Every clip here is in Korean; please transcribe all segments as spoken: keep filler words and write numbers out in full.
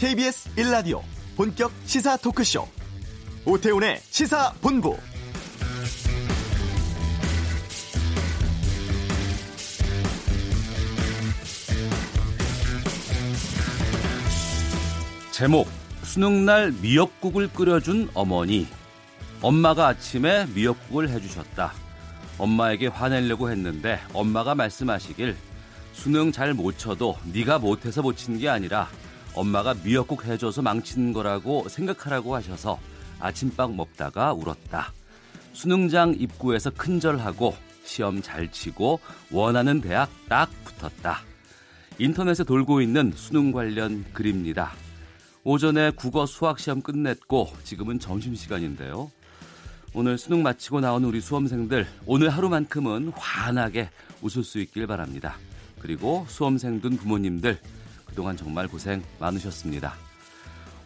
케이비에스 일 라디오 본격 시사 토크쇼 오태훈의 시사본부. 제목, 수능날 미역국을 끓여준 어머니. 엄마가 아침에 미역국을 해주셨다. 엄마에게 화내려고 했는데 엄마가 말씀하시길, 수능 잘 못 쳐도 네가 못해서 못 친 게 아니라 엄마가 미역국 해줘서 망친 거라고 생각하라고 하셔서 아침밥 먹다가 울었다. 수능장 입구에서 큰절하고 시험 잘 치고 원하는 대학 딱 붙었다. 인터넷에 돌고 있는 수능 관련 글입니다. 오전에 국어 수학시험 끝냈고 지금은 점심시간인데요. 오늘 수능 마치고 나온 우리 수험생들, 오늘 하루만큼은 환하게 웃을 수 있길 바랍니다. 그리고 수험생들 부모님들, 그동안 정말 고생 많으셨습니다.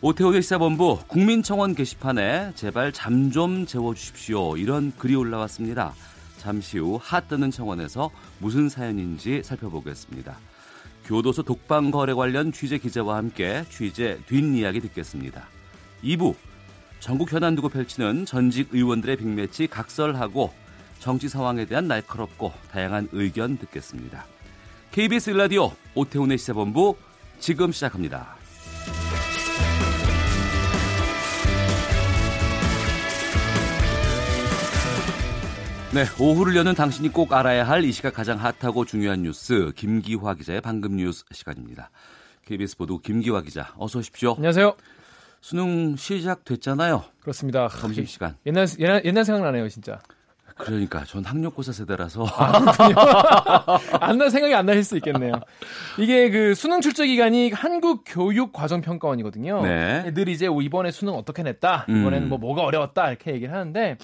오태훈의 시사본부 국민청원 게시판에 제발 잠 좀 재워주십시오, 이런 글이 올라왔습니다. 잠시 후 핫뜨는 청원에서 무슨 사연인지 살펴보겠습니다. 교도소 독방 거래 관련 취재 기자와 함께 취재 뒷이야기 듣겠습니다. 이 부, 전국 현안 두고 펼치는 전직 의원들의 빅매치 각설하고 정치 상황에 대한 날카롭고 다양한 의견 듣겠습니다. 케이비에스 일 라디오 오태훈의 시사본부 지금 시작합니다. 네, 오후를 여는 당신이 꼭 알아야 할 이 시각 가장 핫하고 중요한 뉴스, 김기화 기자의 방금 뉴스 시간입니다. 케이비에스 보도 김기화 기자, 어서 오십시오. 안녕하세요. 수능 시작됐잖아요. 그렇습니다. 점심시간. 옛날, 옛날, 옛날 생각나네요, 진짜. 그러니까 전 학력고사 세대라서. 아, 안 나, 생각이 안 나실 수 있겠네요. 이게 그 수능 출제 기간이 한국교육과정평가원이거든요. 네. 늘 이제 이번에 수능 어떻게 냈다, 이번에는 음. 뭐 뭐가 어려웠다 이렇게 얘기를 하는데,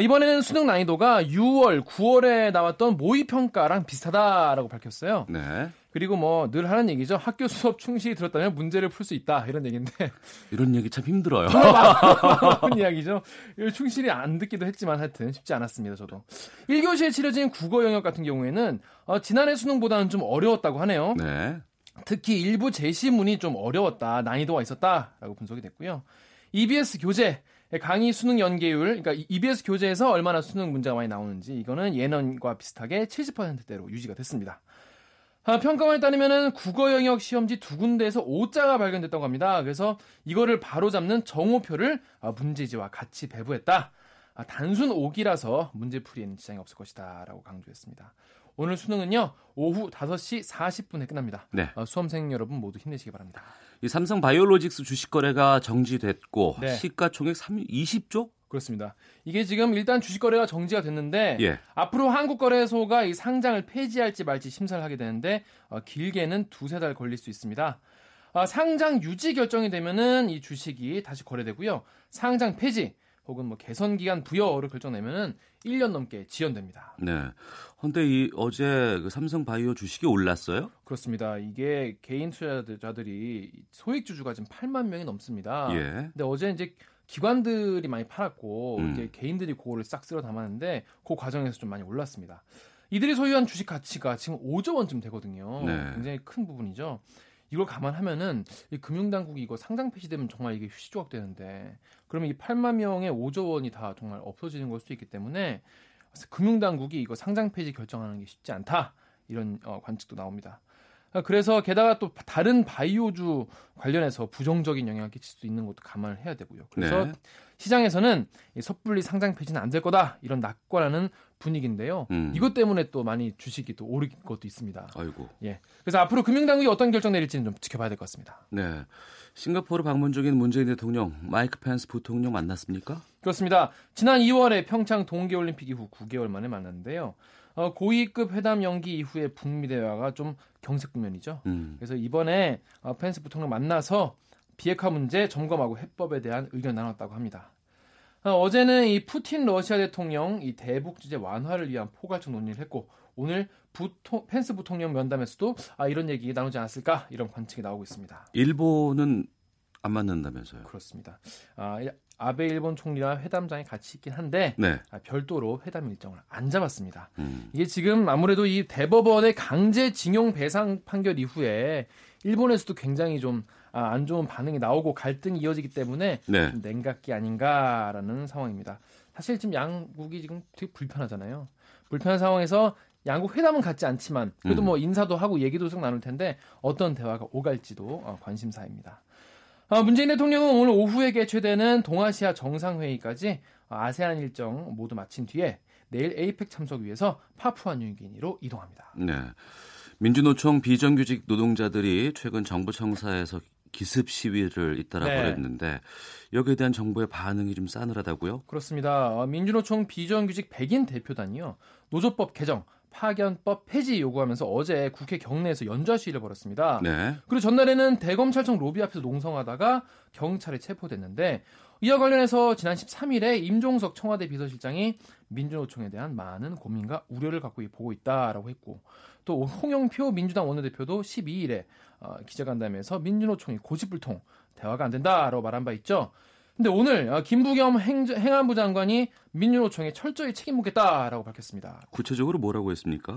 이번에는 수능 난이도가 유월, 구월에 나왔던 모의평가랑 비슷하다라고 밝혔어요. 네. 그리고 뭐 늘 하는 얘기죠. 학교 수업 충실히 들었다면 문제를 풀 수 있다, 이런 얘기인데. 이런 얘기 참 힘들어요. 많은 이야기죠. 충실히 안 듣기도 했지만 하여튼 쉽지 않았습니다, 저도. 일 교시에 치러진 국어 영역 같은 경우에는 어, 지난해 수능보다는 좀 어려웠다고 하네요. 네. 특히 일부 제시문이 좀 어려웠다, 난이도가 있었다라고 분석이 됐고요. 이비에스 교재. 강의 수능 연계율, 그러니까 이비에스 교재에서 얼마나 수능 문제가 많이 나오는지, 이거는 예년과 비슷하게 칠십 퍼센트대로 유지가 됐습니다. 아, 평가원에 따르면 국어 영역 시험지 두 군데에서 오자가 발견됐다고 합니다. 그래서 이거를 바로잡는 정오표를 아, 문제지와 같이 배부했다. 아, 단순 오기라서 문제풀이에는 지장이 없을 것이다 라고 강조했습니다. 오늘 수능은요, 오후 다섯 시 사십 분에 끝납니다. 네. 어, 수험생 여러분 모두 힘내시기 바랍니다. 이 삼성바이오로직스 주식 거래가 정지됐고, 네. 시가총액 삼, 이십조? 그렇습니다. 이게 지금 일단 주식 거래가 정지가 됐는데, 예. 앞으로 한국거래소가 이 상장을 폐지할지 말지 심사를 하게 되는데, 어, 길게는 두세 달 걸릴 수 있습니다. 어, 상장 유지 결정이 되면은 이 주식이 다시 거래되고요. 상장 폐지 혹은 뭐 개선 기간 부여를 결정내면은 일 년 넘게 지연됩니다. 네. 그런데 이 어제 그 삼성바이오 주식이 올랐어요? 그렇습니다. 이게 개인 투자자들이, 소액 주주가 지금 팔만 명이 넘습니다. 예. 근데 어제 이제 기관들이 많이 팔았고 음. 이제 개인들이 그거를 싹 쓸어 담았는데 그 과정에서 좀 많이 올랐습니다. 이들이 소유한 주식 가치가 지금 오조 원쯤 되거든요. 네. 굉장히 큰 부분이죠. 이걸 감안하면은 이 금융당국이 이거 상장 폐지되면 정말 이게 휴시 조각 되는데, 그러면 이 팔만 명의 오조 원이 다 정말 없어지는 걸 수도 있기 때문에 금융당국이 이거 상장 폐지 결정하는 게 쉽지 않다, 이런 어, 관측도 나옵니다. 그래서 게다가 또 다른 바이오주 관련해서 부정적인 영향을 끼칠 수 있는 것도 감안을 해야 되고요. 그래서 네. 시장에서는 섣불리 상장 폐지는 안 될 거다, 이런 낙관하는 분위기인데요. 음. 이것 때문에 또 많이 주식이 또 오른 것도 있습니다. 아이고. 예. 그래서 앞으로 금융당국이 어떤 결정 내릴지는 좀 지켜봐야 될 것 같습니다. 네. 싱가포르 방문 중인 문재인 대통령, 마이크 펜스 부통령 만났습니까? 그렇습니다. 지난 이월에 평창 동계올림픽 이후 구 개월 만에 만났는데요. 어, 고위급 회담 연기 이후에 북미 대화가 좀 경색 국면이죠. 음. 그래서 이번에 어, 펜스 부통령 만나서 비핵화 문제 점검하고 해법에 대한 의견 나눴다고 합니다. 어, 어제는 이 푸틴 러시아 대통령 이 대북 제재 완화를 위한 포괄적 논의를 했고, 오늘 부통, 펜스 부통령 면담에서도 아, 이런 얘기 나누지 않았을까, 이런 관측이 나오고 있습니다. 일본은 안 만난다면서요? 그렇습니다. 아, 아베 일본 총리랑 회담장에 같이 있긴 한데 네. 아, 별도로 회담 일정을 안 잡았습니다. 음. 이게 지금 아무래도 이 대법원의 강제징용 배상 판결 이후에 일본에서도 굉장히 좀 안 좋은 반응이 나오고 갈등이 이어지기 때문에 네. 좀 냉각기 아닌가라는 상황입니다. 사실 지금 양국이 지금 되게 불편하잖아요. 불편한 상황에서 양국 회담은 갖지 않지만 그래도 음. 뭐 인사도 하고 얘기도 좀 나눌 텐데 어떤 대화가 오갈지도 관심사입니다. 문재인 대통령은 오늘 오후에 개최되는 동아시아 정상회의까지 아세안 일정 모두 마친 뒤에 내일 에이펙 참석 위해서 파푸아뉴기니로 이동합니다. 네, 민주노총 비정규직 노동자들이 최근 정부 청사에서 기습 시위를 잇따라 네. 벌였는데 여기에 대한 정부의 반응이 좀 싸늘하다고요? 그렇습니다. 민주노총 비정규직 백인 대표단이요. 노조법 개정, 파견법 폐지 요구하면서 어제 국회 경내에서 연좌 시위를 벌였습니다. 네. 그리고 전날에는 대검찰청 로비 앞에서 농성하다가 경찰에 체포됐는데 이와 관련해서 지난 십삼 일에 임종석 청와대 비서실장이 민주노총에 대한 많은 고민과 우려를 갖고 보고 있다라고 했고 또 홍영표 민주당 원내대표도 십이 일에 기자간담회에서 민주노총이 고집불통, 대화가 안 된다라고 말한 바 있죠. 근데 오늘 김부겸 행안부 장관이 민주노총에 철저히 책임묻겠다라고 밝혔습니다. 구체적으로 뭐라고 했습니까?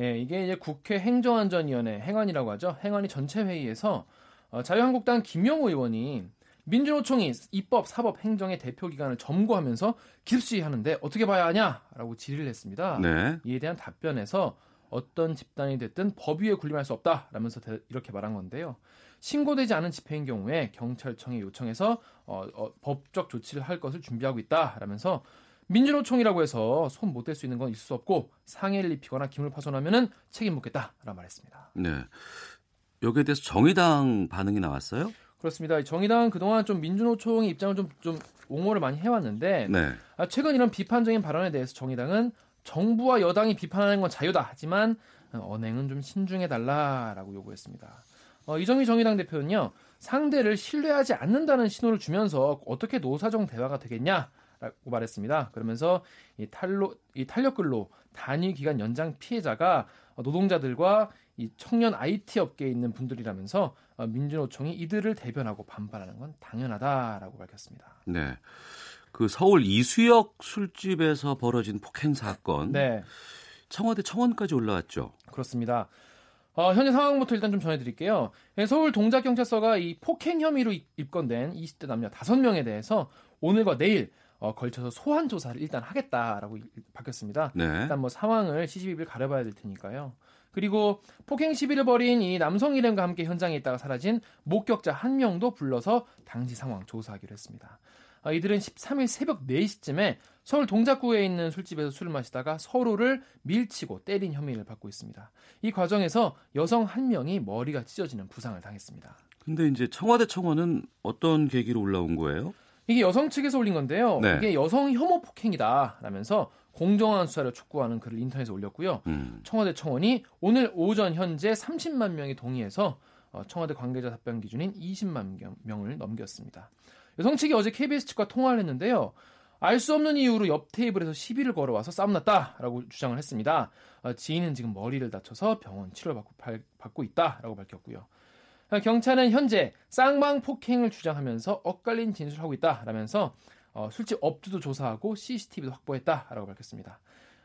예, 이게 이제 국회 행정안전위원회 행안이라고 하죠. 행안위 전체 회의에서 자유한국당 김영호 의원이 민주노총이 입법, 사법, 행정의 대표 기관을 점거하면서 기습시위하는데 어떻게 봐야 하냐라고 질의를 했습니다. 네. 이에 대한 답변에서 어떤 집단이 됐든 법 위에 군림할 수 없다라면서 이렇게 말한 건데요. 신고되지 않은 집회인 경우에 경찰청에 요청해서 어, 어, 법적 조치를 할 것을 준비하고 있다라면서 민주노총이라고 해서 손 못 댈 수 있는 건 있을 수 없고 상해를 입히거나 기물 파손하면은 책임 묻겠다라고 말했습니다. 네. 여기에 대해서 정의당 반응이 나왔어요? 그렇습니다. 정의당은 그동안 좀 민주노총의 입장을 좀, 좀 옹호를 많이 해왔는데 네. 아, 최근 이런 비판적인 발언에 대해서 정의당은 정부와 여당이 비판하는 건 자유다. 하지만 언행은 좀 신중해달라라고 요구했습니다. 어, 이정희 정의당 대표는요. 상대를 신뢰하지 않는다는 신호를 주면서 어떻게 노사정 대화가 되겠냐라고 말했습니다. 그러면서 이, 탈로, 이 탄력근로 단위 기간 연장 피해자가 노동자들과 이 청년 아이티 업계에 있는 분들이라면서 민주노총이 이들을 대변하고 반발하는 건 당연하다라고 밝혔습니다. 네, 그 서울 이수역 술집에서 벌어진 폭행 사건, 네, 청와대 청원까지 올라왔죠. 그렇습니다. 어, 현재 상황부터 일단 좀 전해드릴게요. 서울 동작경찰서가 이 폭행 혐의로 입건된 이십 대 남녀 다섯 명에 대해서 오늘과 내일 어, 걸쳐서 소환 조사를 일단 하겠다라고 밝혔습니다. 네. 일단 뭐 상황을 시시비비를 가려봐야 될 테니까요. 그리고 폭행 시비를 벌인 이 남성 일행과 함께 현장에 있다가 사라진 목격자 한 명도 불러서 당시 상황 조사하기로 했습니다. 아, 이들은 십삼 일 새벽 네 시쯤에 서울 동작구에 있는 술집에서 술을 마시다가 서로를 밀치고 때린 혐의를 받고 있습니다. 이 과정에서 여성 한 명이 머리가 찢어지는 부상을 당했습니다. 근데 이제 청와대 청원은 어떤 계기로 올라온 거예요? 이게 여성 측에서 올린 건데요. 네. 이게 여성 혐오 폭행이다라면서 공정한 수사를 촉구하는 글을 인터넷에 올렸고요. 음. 청와대 청원이 오늘 오전 현재 삼십만 명이 동의해서 청와대 관계자 답변 기준인 이십만 명을 넘겼습니다. 여성 측이 어제 케이비에스 측과 통화를 했는데요. 알 수 없는 이유로 옆 테이블에서 시비를 걸어와서 싸움 났다라고 주장을 했습니다. 지인은 지금 머리를 다쳐서 병원 치료를 받고, 받고 있다라고 밝혔고요. 경찰은 현재 쌍방 폭행을 주장하면서 엇갈린 진술을 하고 있다라면서 어, 술집 업주도 조사하고 씨씨티비도 확보했다라고 밝혔습니다.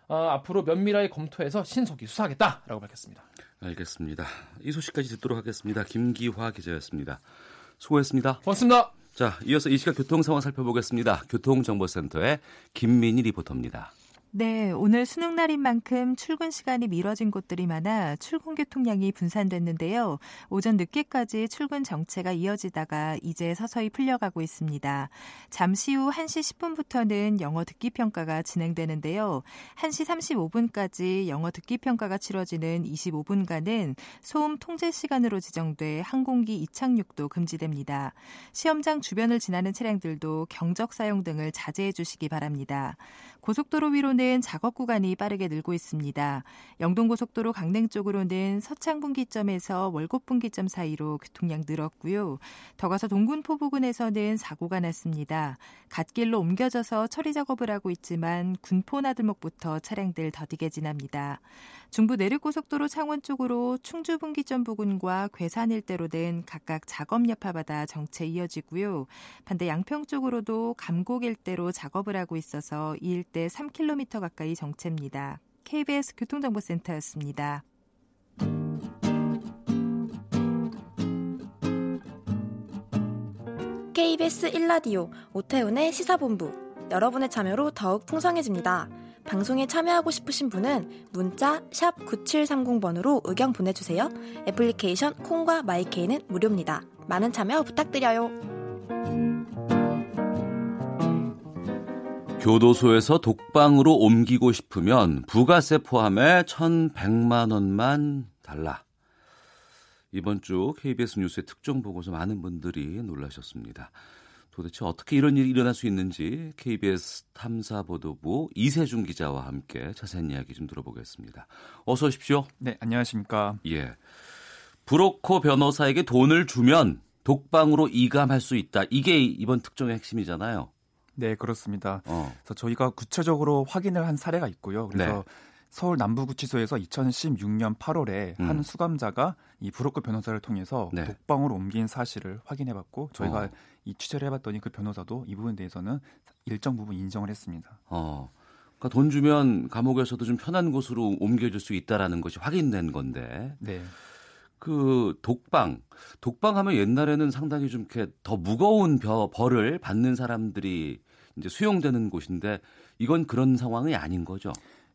어, 앞으로 면밀하게 검토해서 신속히 수사하겠다라고 밝혔습니다. 알겠습니다. 이 소식까지 듣도록 하겠습니다. 김기화 기자였습니다. 수고했습니다. 고맙습니다. 자, 이어서 이 시각 교통 상황 살펴보겠습니다. 교통정보센터의 김민희 리포터입니다. 네, 오늘 수능 날인 만큼 출근 시간이 미뤄진 곳들이 많아 출근 교통량이 분산됐는데요. 오전 늦게까지 출근 정체가 이어지다가 이제 서서히 풀려가고 있습니다. 잠시 후 한 시 십 분부터는 영어 듣기 평가가 진행되는데요. 한 시 삼십오 분까지 영어 듣기 평가가 치러지는 이십오 분간은 소음 통제 시간으로 지정돼 항공기 이착륙도 금지됩니다. 시험장 주변을 지나는 차량들도 경적 사용 등을 자제해 주시기 바랍니다. 고속도로 위로는 작업 구간이 빠르게 늘고 있습니다. 영동고속도로 강릉 쪽으로는 서창분기점에서 월곶분기점 사이로 교통량 늘었고요. 더 가서 동군포 부근에서는 사고가 났습니다. 갓길로 옮겨져서 처리 작업을 하고 있지만 군포나들목부터 차량들 더디게 지납니다. 중부 내륙고속도로 창원 쪽으로 충주분기점 부근과 괴산 일대로 는 각각 작업 여파받아 정체 이어지고요. 반대 양평 쪽으로도 감곡 일대로 작업을 하고 있어서 이 일대 삼 킬로미터 가까이 정체입니다. 케이비에스 교통정보센터였습니다. 케이비에스 일 라디오 오태훈의 시사본부, 여러분의 참여로 더욱 풍성해집니다. 방송에 참여하고 싶으신 분은 문자 샵 구칠삼공 번으로 의견 보내주세요. 애플리케이션 콩과 마이케이는 무료입니다. 많은 참여 부탁드려요. 교도소에서 독방으로 옮기고 싶으면 부가세 포함해 천백만 원만 달라. 이번 주 케이비에스 뉴스의 특종 보고서 많은 분들이 놀라셨습니다. 도대체 어떻게 이런 일이 일어날 수 있는지 케이비에스 탐사보도부 이세준 기자와 함께 자세한 이야기 좀 들어보겠습니다. 어서 오십시오. 네, 안녕하십니까. 예, 브로커 변호사에게 돈을 주면 독방으로 이감할 수 있다. 이게 이번 특종의 핵심이잖아요. 네, 그렇습니다. 어. 그래서 저희가 구체적으로 확인을 한 사례가 있고요. 그래서 네. 서울 남부구치소에서 이천십육 년 팔월에 음. 한 수감자가 이 브로커 변호사를 통해서 네. 독방으로 옮긴 사실을 확인해봤고, 저희가 어. 이 취재를 해봤더니 그 변호사도 이 부분에 대해서는 일정 부분 인정을 했습니다. 어, 그러니까 돈 주면 감옥에서도 좀 편한 곳으로 옮겨줄 수 있다라는 것이 확인된 건데. 네. 그 독방, 독방하면 옛날에는 상당히 좀 이렇게 더 무거운 벌을 받는 사람들이 이제 수용되는 곳인데 이건 그런 상황이 아닌 거죠.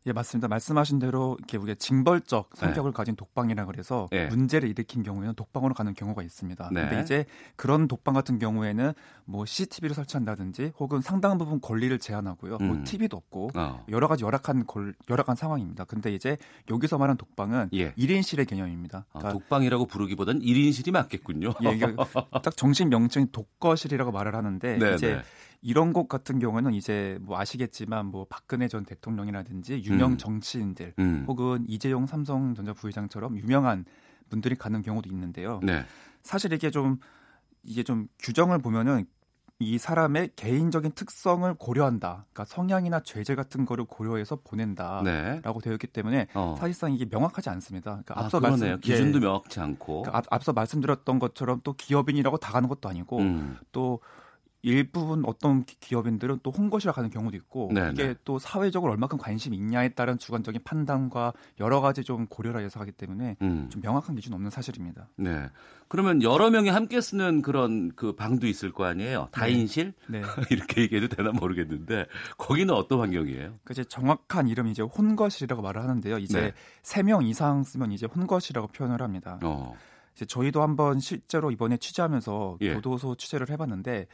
예, 맞습니다. 말씀하신 대로 이렇게 우리가 징벌적 성격을 네. 가진 독방이라 그래서 네. 문제를 일으킨 경우에는 독방으로 가는 경우가 있습니다. 네. 근데 이제 그런 독방 같은 경우에는 뭐 씨씨티비를 설치한다든지 혹은 상당 부분 권리를 제한하고요. 음. 뭐 티비도 없고 어. 여러 가지 열악한 걸, 열악한 상황입니다. 근데 이제 여기서 말한 독방은 예. 일 인실의 개념입니다. 그러니까 아, 독방이라고 부르기보다는 일 인실이 맞겠군요. 예, 딱 정식 명칭이 독거실이라고 말을 하는데 네, 이제 네. 이런 곳 같은 경우는 이제 뭐 아시겠지만 뭐 박근혜 전 대통령이라든지 유명 정치인들 음. 음. 혹은 이재용 삼성전자 부회장처럼 유명한 분들이 가는 경우도 있는데요. 네. 사실 이게 좀 이게 좀 규정을 보면은 이 사람의 개인적인 특성을 고려한다. 그러니까 성향이나 죄질 같은 거를 고려해서 보낸다라고 네. 되어 있기 때문에 어. 사실상 이게 명확하지 않습니다. 그러니까 앞서 아, 그러네요. 말씀, 기준도 예. 명확치 않고. 그러니까 앞, 앞서 말씀드렸던 것처럼 또 기업인이라고 다 가는 것도 아니고 음. 또 일부분 어떤 기업인들은 또 홍보실에 가는 경우도 있고 네네. 이게 또 사회적으로 얼마큼 관심이 있냐에 따른 주관적인 판단과 여러 가지 좀 고려를 해서 하기 때문에 음. 좀 명확한 기준 없는 사실입니다. 네. 그러면 여러 명이 함께 쓰는 그런 그 방도 있을 거 아니에요? 다인실? 네. 네. 이렇게 얘기해도 되나 모르겠는데 거기는 어떤 환경이에요? 그 이제 정확한 이름이 이제 혼거실이라고 말을 하는데요. 이제 세 명 네. 이상 쓰면 이제 혼거실이라고 표현을 합니다. 어. 이제 저희도 한번 실제로 이번에 취재하면서 예. 교도소 취재를 해봤는데.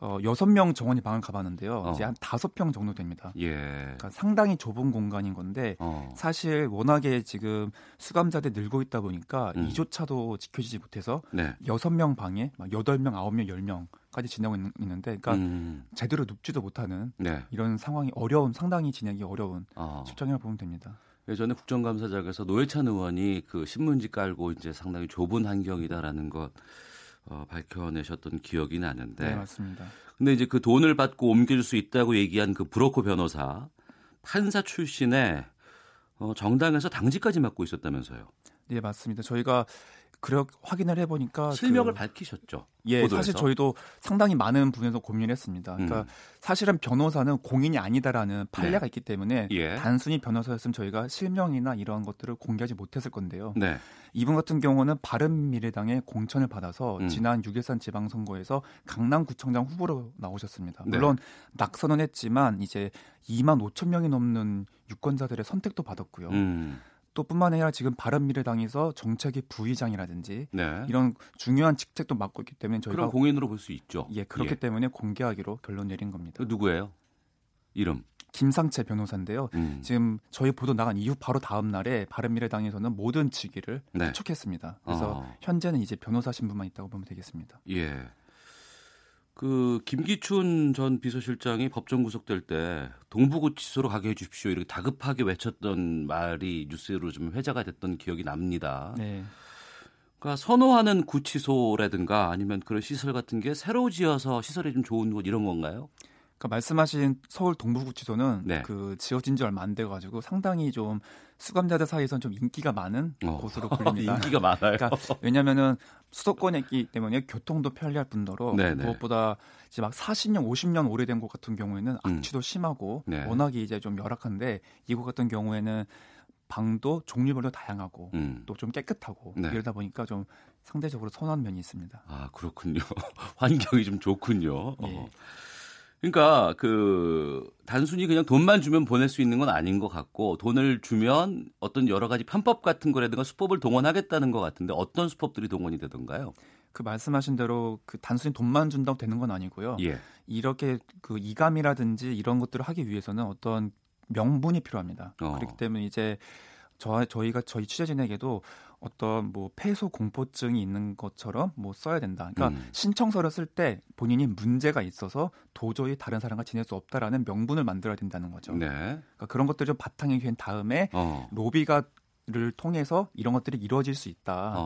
어, 여섯 명 정원이 방을 가봤는데요. 어. 이제 한 다섯 평 정도 됩니다. 예. 그러니까 상당히 좁은 공간인 건데 어. 사실 워낙에 지금 수감자들이 늘고 있다 보니까 음. 이조차도 지켜지지 못해서 네. 여섯 명 방에 막 여덟 명, 아홉 명, 열 명까지 지내고 있는데 그러니까 음. 제대로 눕지도 못하는 네. 이런 상황이 어려운, 상당히 지내기 어려운 어. 실정이라고 보면 됩니다. 예전에 국정감사장에서 노회찬 의원이 그 신문지 깔고 이제 상당히 좁은 환경이다라는 것 어, 밝혀내셨던 기억이 나는데. 네, 맞습니다. 근데 이제 그 돈을 받고 옮길 수 있다고 얘기한 그 브로커 변호사, 판사 출신에 어, 정당에서 당직까지 맡고 있었다면서요? 네, 맞습니다. 저희가 그렇게 확인을 해보니까 실명을 그, 밝히셨죠. 예, 보도에서. 사실 저희도 상당히 많은 분에서 고민했습니다. 그러니까 음. 사실은 변호사는 공인이 아니다라는 판례가 네. 있기 때문에 예. 단순히 변호사였으면 저희가 실명이나 이러한 것들을 공개하지 못했을 건데요. 네. 이분 같은 경우는 바른미래당의 공천을 받아서 음. 지난 육일삼 지방선거에서 강남구청장 후보로 나오셨습니다. 물론 네. 낙선은 했지만 이제 이만 오천 명이 넘는 유권자들의 선택도 받았고요. 음. 또 뿐만 아니라 지금 바른미래당에서 정책위 부의장이라든지 네. 이런 중요한 직책도 맡고 있기 때문에 저희가 그런 공인으로 볼 수 있죠. 예, 그렇기 예. 때문에 공개하기로 결론 내린 겁니다. 누구예요? 이름? 김상채 변호사인데요. 음. 지금 저희 보도 나간 이후 바로 다음 날에 바른미래당에서는 모든 직위를 네. 해촉했습니다. 그래서 어. 현재는 이제 변호사 신분만 있다고 보면 되겠습니다. 예. 그 김기춘 전 비서실장이 법정 구속될 때 동부구치소로 가게 해주십시오 이렇게 다급하게 외쳤던 말이 뉴스로 좀 회자가 됐던 기억이 납니다. 네. 그러니까 선호하는 구치소라든가 아니면 그런 시설 같은 게 새로 지어서 시설이 좀 좋은 곳 이런 건가요? 그러니까 말씀하신 서울 동부구치소는 네. 그 지어진 지 얼마 안 돼가지고 상당히 좀 수감자들 사이에서는 좀 인기가 많은 어. 곳으로 불립니다. 인기가 많아요. 그러니까 왜냐하면은 수도권에 있기 때문에 교통도 편리할 뿐더러 네네. 무엇보다 이제 막 사십 년, 오십 년 오래된 곳 같은 경우에는 악취도 음. 심하고 네. 워낙에 이제 좀 열악한데 이곳 같은 경우에는 방도 종류별로 다양하고 음. 또 좀 깨끗하고 네. 이러다 보니까 좀 상대적으로 선호한 면이 있습니다. 아 그렇군요. 환경이 좀 좋군요. 예. 어. 그러니까 그 단순히 그냥 돈만 주면 보낼 수 있는 건 아닌 것 같고 돈을 주면 어떤 여러 가지 편법 같은 거라든가 수법을 동원하겠다는 것 같은데 어떤 수법들이 동원이 되던가요? 그 말씀하신 대로 그 단순히 돈만 준다고 되는 건 아니고요. 예. 이렇게 그 이감이라든지 이런 것들을 하기 위해서는 어떤 명분이 필요합니다. 어. 그렇기 때문에 이제 저, 저희가 저희 취재진에게도 어떤 뭐 폐소 공포증이 있는 것처럼 뭐 써야 된다. 그러니까 음. 신청서를 쓸 때 본인이 문제가 있어서 도저히 다른 사람과 지낼 수 없다라는 명분을 만들어야 된다는 거죠. 네. 그러니까 그런 것들을 좀 바탕이 된 다음에 어. 로비가를 통해서 이런 것들이 이루어질 수 있다라는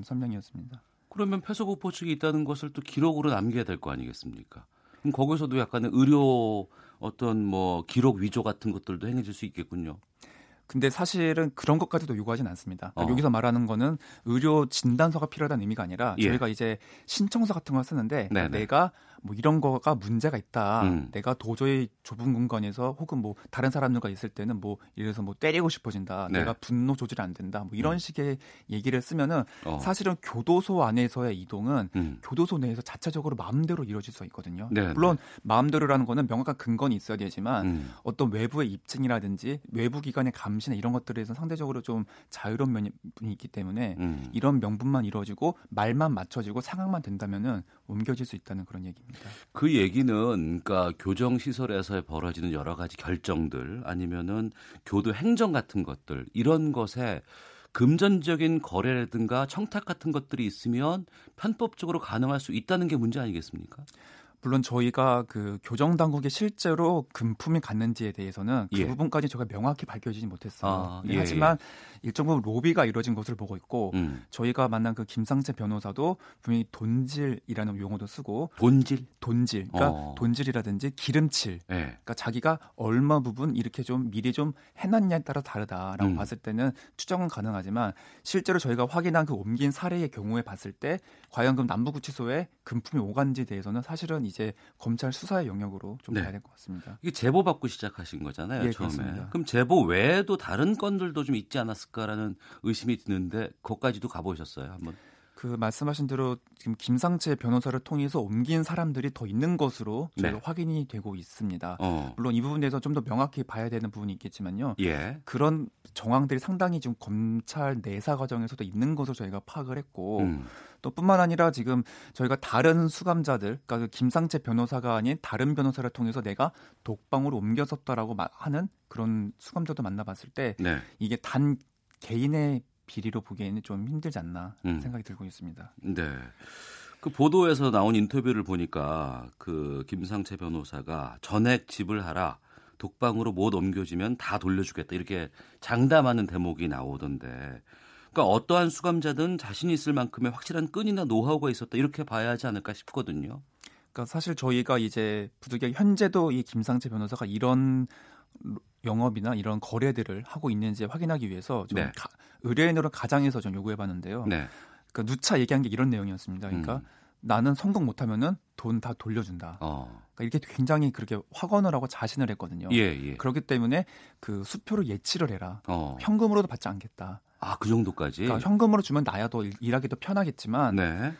어. 설명이었습니다. 그러면 폐소 공포증이 있다는 것을 또 기록으로 남겨야 될 거 아니겠습니까? 그럼 거기서도 약간의 의료 어떤 뭐 기록 위조 같은 것들도 행해질 수 있겠군요. 근데 사실은 그런 것까지도 요구하진 않습니다. 그러니까 어. 여기서 말하는 거는 의료 진단서가 필요하다는 의미가 아니라 예. 저희가 이제 신청서 같은 걸 쓰는데 네네. 내가 뭐 이런 거가 문제가 있다. 음. 내가 도저히 좁은 공간에서 혹은 뭐 다른 사람들과 있을 때는 뭐 이래서 뭐 때리고 싶어진다. 네. 내가 분노 조절이 안 된다. 뭐 이런 음. 식의 얘기를 쓰면은 어. 사실은 교도소 안에서의 이동은 음. 교도소 내에서 자체적으로 마음대로 이루어질 수 있거든요. 네네. 물론 마음대로라는 거는 명확한 근거는 있어야 되지만 음. 어떤 외부의 입증이라든지 외부 기관의 감시 이런 것들에서 상대적으로 좀 자유로운 면이 있기 때문에 음. 이런 명분만 이루어지고 말만 맞춰지고 상황만 된다면은 옮겨질 수 있다는 그런 얘기입니다. 그 얘기는 그러니까 교정 시설에서 벌어지는 여러 가지 결정들 아니면은 교도 행정 같은 것들 이런 것에 금전적인 거래라든가 청탁 같은 것들이 있으면 편법적으로 가능할 수 있다는 게 문제 아니겠습니까? 물론 저희가 그 교정 당국이 실제로 금품이 갔는지에 대해서는 그 예. 부분까지 제가 명확히 밝혀지지 못했어요. 아, 예, 하지만 예. 일정 부분 로비가 이루어진 것을 보고 있고 음. 저희가 만난 그 김상채 변호사도 분명히 돈질이라는 용어도 쓰고 돈질? 돈질. 그러니까 어. 돈질이라든지 기름칠. 예. 그러니까 자기가 얼마 부분 이렇게 좀 미리 좀 해놨냐에 따라 다르다라고 음. 봤을 때는 추정은 가능하지만 실제로 저희가 확인한 그 옮긴 사례의 경우에 봤을 때 과연 그 남부구치소에 금품이 오간지에 대해서는 사실은 이제 검찰 수사의 영역으로 좀 네. 가야 될 것 같습니다. 이게 제보 받고 시작하신 거잖아요. 예, 처음에. 그렇습니다. 그럼 제보 외에도 다른 건들도 좀 있지 않았을까라는 의심이 드는데 거기까지도 가보셨어요 한번? 그 말씀하신 대로 지금 김상채 변호사를 통해서 옮긴 사람들이 더 있는 것으로 저희가 네. 확인이 되고 있습니다. 어. 물론 이 부분에서 좀 더 명확히 봐야 되는 부분이 있겠지만요. 예. 그런 정황들이 상당히 지금 검찰 내사 과정에서도 있는 것으로 저희가 파악을 했고 음. 또 뿐만 아니라 지금 저희가 다른 수감자들, 그러니까 김상채 변호사가 아닌 다른 변호사를 통해서 내가 독방으로 옮겨섰다라고 하는 그런 수감자도 만나봤을 때 네. 이게 단 개인의 비리로 보기에는 좀 힘들지 않나 음. 생각이 들고 있습니다. 네, 그 보도에서 나온 인터뷰를 보니까 그 김상채 변호사가 전액 지불하라, 독방으로 못 옮겨지면 다 돌려주겠다 이렇게 장담하는 대목이 나오던데, 그러니까 어떠한 수감자든 자신이 있을 만큼의 확실한 끈이나 노하우가 있었다 이렇게 봐야 하지 않을까 싶거든요. 그러니까 사실 저희가 이제 부득이 현재도 이 김상채 변호사가 이런 영업이나 이런 거래들을 하고 있는지 확인하기 위해서 좀 네. 가, 의뢰인으로 가장해서 좀 요구해봤는데요. 네. 그러니까 누차 얘기한 게 이런 내용이었습니다. 그러니까 음. 나는 성공 못하면은 돈 다 돌려준다. 어. 그러니까 이렇게 굉장히 그렇게 확언을 하고 자신을 했거든요. 예, 예. 그렇기 때문에 그 수표로 예치를 해라. 어. 현금으로도 받지 않겠다. 아, 그 정도까지? 그러니까 현금으로 주면 나야 더 일하기도 편하겠지만. 네.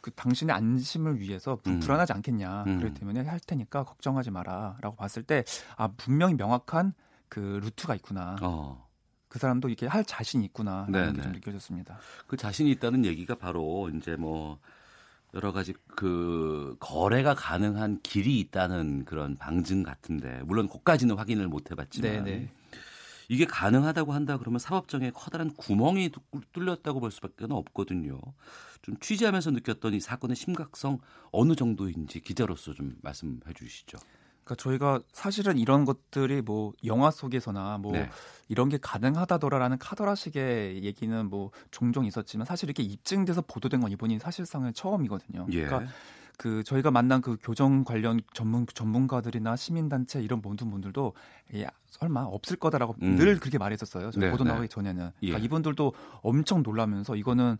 그 당신의 안심을 위해서 음. 불안하지 않겠냐. 음. 그렇기 때문에 할 테니까 걱정하지 마라라고 봤을 때 아, 분명히 명확한 그 루트가 있구나. 어. 그 사람도 이렇게 할 자신이 있구나. 이렇게 좀 느껴졌습니다. 그 자신이 있다는 얘기가 바로 이제 뭐 여러 가지 그 거래가 가능한 길이 있다는 그런 방증 같은데 물론 그까지는 확인을 못 해봤지만 네네. 이게 가능하다고 한다 그러면 사법정에 커다란 구멍이 뚫렸다고 볼 수밖에 없거든요. 좀 취재하면서 느꼈던 이 사건의 심각성 어느 정도인지 기자로서 좀 말씀해 주시죠. 그러니까 저희가 사실은 이런 것들이 뭐 영화 속에서나 뭐 네. 이런 게 가능하다더라라는 카더라식의 얘기는 뭐 종종 있었지만 사실 이렇게 입증돼서 보도된 건 이번이 사실상은 처음이거든요. 예. 그러니까 그 저희가 만난 그 교정 관련 전문 전문가들이나 시민단체 이런 모든 분들도 야, 설마 없을 거다라고 음. 늘 그렇게 말했었어요. 네, 보도 나오기 네. 전에는 그러니까 예. 이분들도 엄청 놀라면서 이거는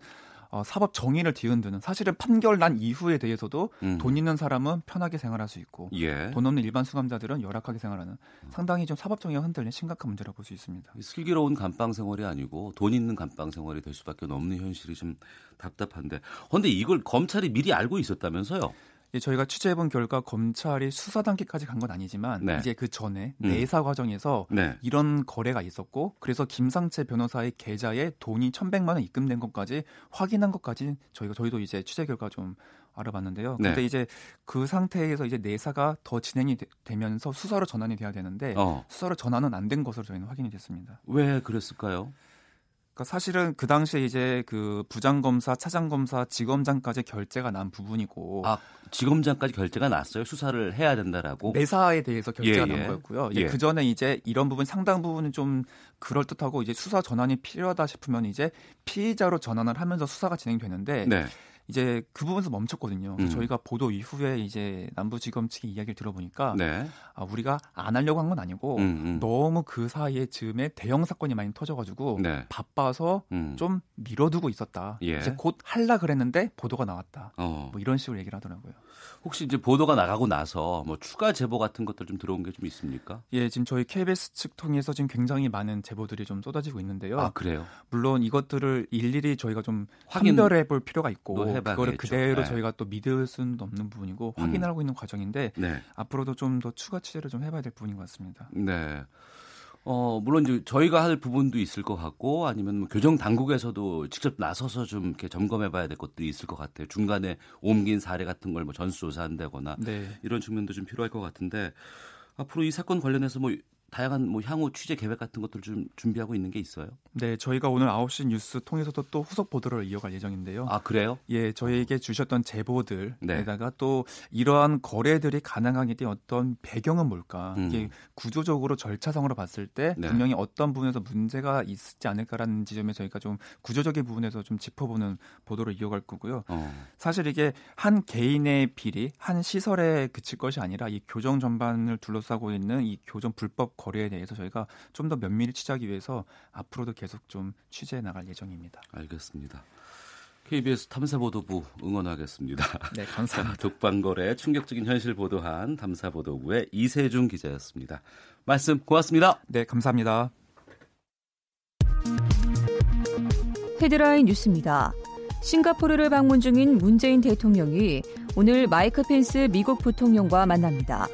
어, 사법 정의를 뒤흔드는, 사실은 판결 난 이후에 대해서도 음. 돈 있는 사람은 편하게 생활할 수 있고 예. 돈 없는 일반 수감자들은 열악하게 생활하는 상당히 좀 사법 정의가 흔들린 심각한 문제라고 볼 수 있습니다. 슬기로운 감방 생활이 아니고 돈 있는 감방 생활이 될 수밖에 없는 현실이 좀 답답한데, 그런데 이걸 검찰이 미리 알고 있었다면서요? 예, 저희가 취재해본 결과 검찰이 수사 단계까지 간 건 아니지만 네. 이제 그 전에 음. 내사 과정에서 네. 이런 거래가 있었고 그래서 김상채 변호사의 계좌에 돈이 천백만 원 입금된 것까지 확인한 것까지 저희가 저희도 이제 취재 결과 좀 알아봤는데요. 그런데 네. 이제 그 상태에서 이제 내사가 더 진행이 되, 되면서 수사로 전환이 돼야 되는데 어. 수사로 전환은 안 된 것으로 저희는 확인이 됐습니다. 왜 그랬을까요? 그러니까 사실은 그 당시에 이제 그 부장검사, 차장검사, 지검장까지 결재가 난 부분이고. 아, 지검장까지 결재가 났어요? 수사를 해야 된다라고? 내사에 대해서 결재가 예, 난 예. 거였고요. 예. 그 전에 이제 이런 부분 상당 부분은 좀 그럴듯하고 이제 수사 전환이 필요하다 싶으면 이제 피의자로 전환을 하면서 수사가 진행되는데. 네. 이제 그 부분에서 멈췄거든요. 음. 저희가 보도 이후에 이제 남부지검 측의 이야기를 들어보니까 네. 아, 우리가 안 하려고 한 건 아니고 음음. 너무 그 사이에 즈음에 대형 사건이 많이 터져가지고 네. 바빠서 음. 좀 밀어두고 있었다. 예. 이제 곧 할라 그랬는데 보도가 나왔다. 어. 뭐 이런 식으로 얘기를 하더라고요. 혹시 이제 보도가 나가고 나서 뭐 추가 제보 같은 것들 좀 들어온 게 좀 있습니까? 예, 지금 저희 케이비에스 측 통해서 지금 굉장히 많은 제보들이 좀 쏟아지고 있는데요. 아, 그래요? 물론 이것들을 일일이 저희가 좀 확인... 판별해 볼 필요가 있고. 뭐 그거를 그대로 네. 저희가 또 믿을 수는 없는 부분이고 확인을 음. 하고 있는 과정인데 네. 앞으로도 좀 더 추가 취재를 좀 해봐야 될 부분인 것 같습니다. 네. 어, 물론 이제 저희가 할 부분도 있을 것 같고 아니면 뭐 교정 당국에서도 직접 나서서 좀 이렇게 점검해봐야 될 것도 있을 것 같아요. 중간에 옮긴 사례 같은 걸 뭐 전수조사한다거나 네. 이런 측면도 좀 필요할 것 같은데 앞으로 이 사건 관련해서 뭐. 다양한 뭐 향후 취재 계획 같은 것들 좀 준비하고 있는 게 있어요? 네, 저희가 오늘 아홉 시 뉴스 통해서도 또 후속 보도를 이어갈 예정인데요. 아, 그래요? 예, 저희에게 주셨던 제보들에다가 네. 또 이러한 거래들이 가능하게 된 어떤 배경은 뭘까? 음. 이게 구조적으로 절차상으로 봤을 때 네. 분명히 어떤 부분에서 문제가 있지 않을까라는 지점에 저희가 좀 구조적인 부분에서 좀 짚어보는 보도를 이어갈 거고요. 어. 사실 이게 한 개인의 비리, 한 시설에 그칠 것이 아니라 이 교정 전반을 둘러싸고 있는 이 교정 불법 거래에 대해서 저희가 좀 더 면밀히 취재하기 위해서 앞으로도 계속 좀 취재해 나갈 예정입니다. 알겠습니다. 케이비에스 탐사보도부 응원하겠습니다. 네, 감사합니다. 독방거래 충격적인 현실 보도한 탐사보도부의 이세준 기자였습니다. 말씀 고맙습니다. 네, 감사합니다. 헤드라인 뉴스입니다. 싱가포르를 방문 중인 문재인 대통령이 오늘 마이크 펜스 미국 부통령과 만납니다.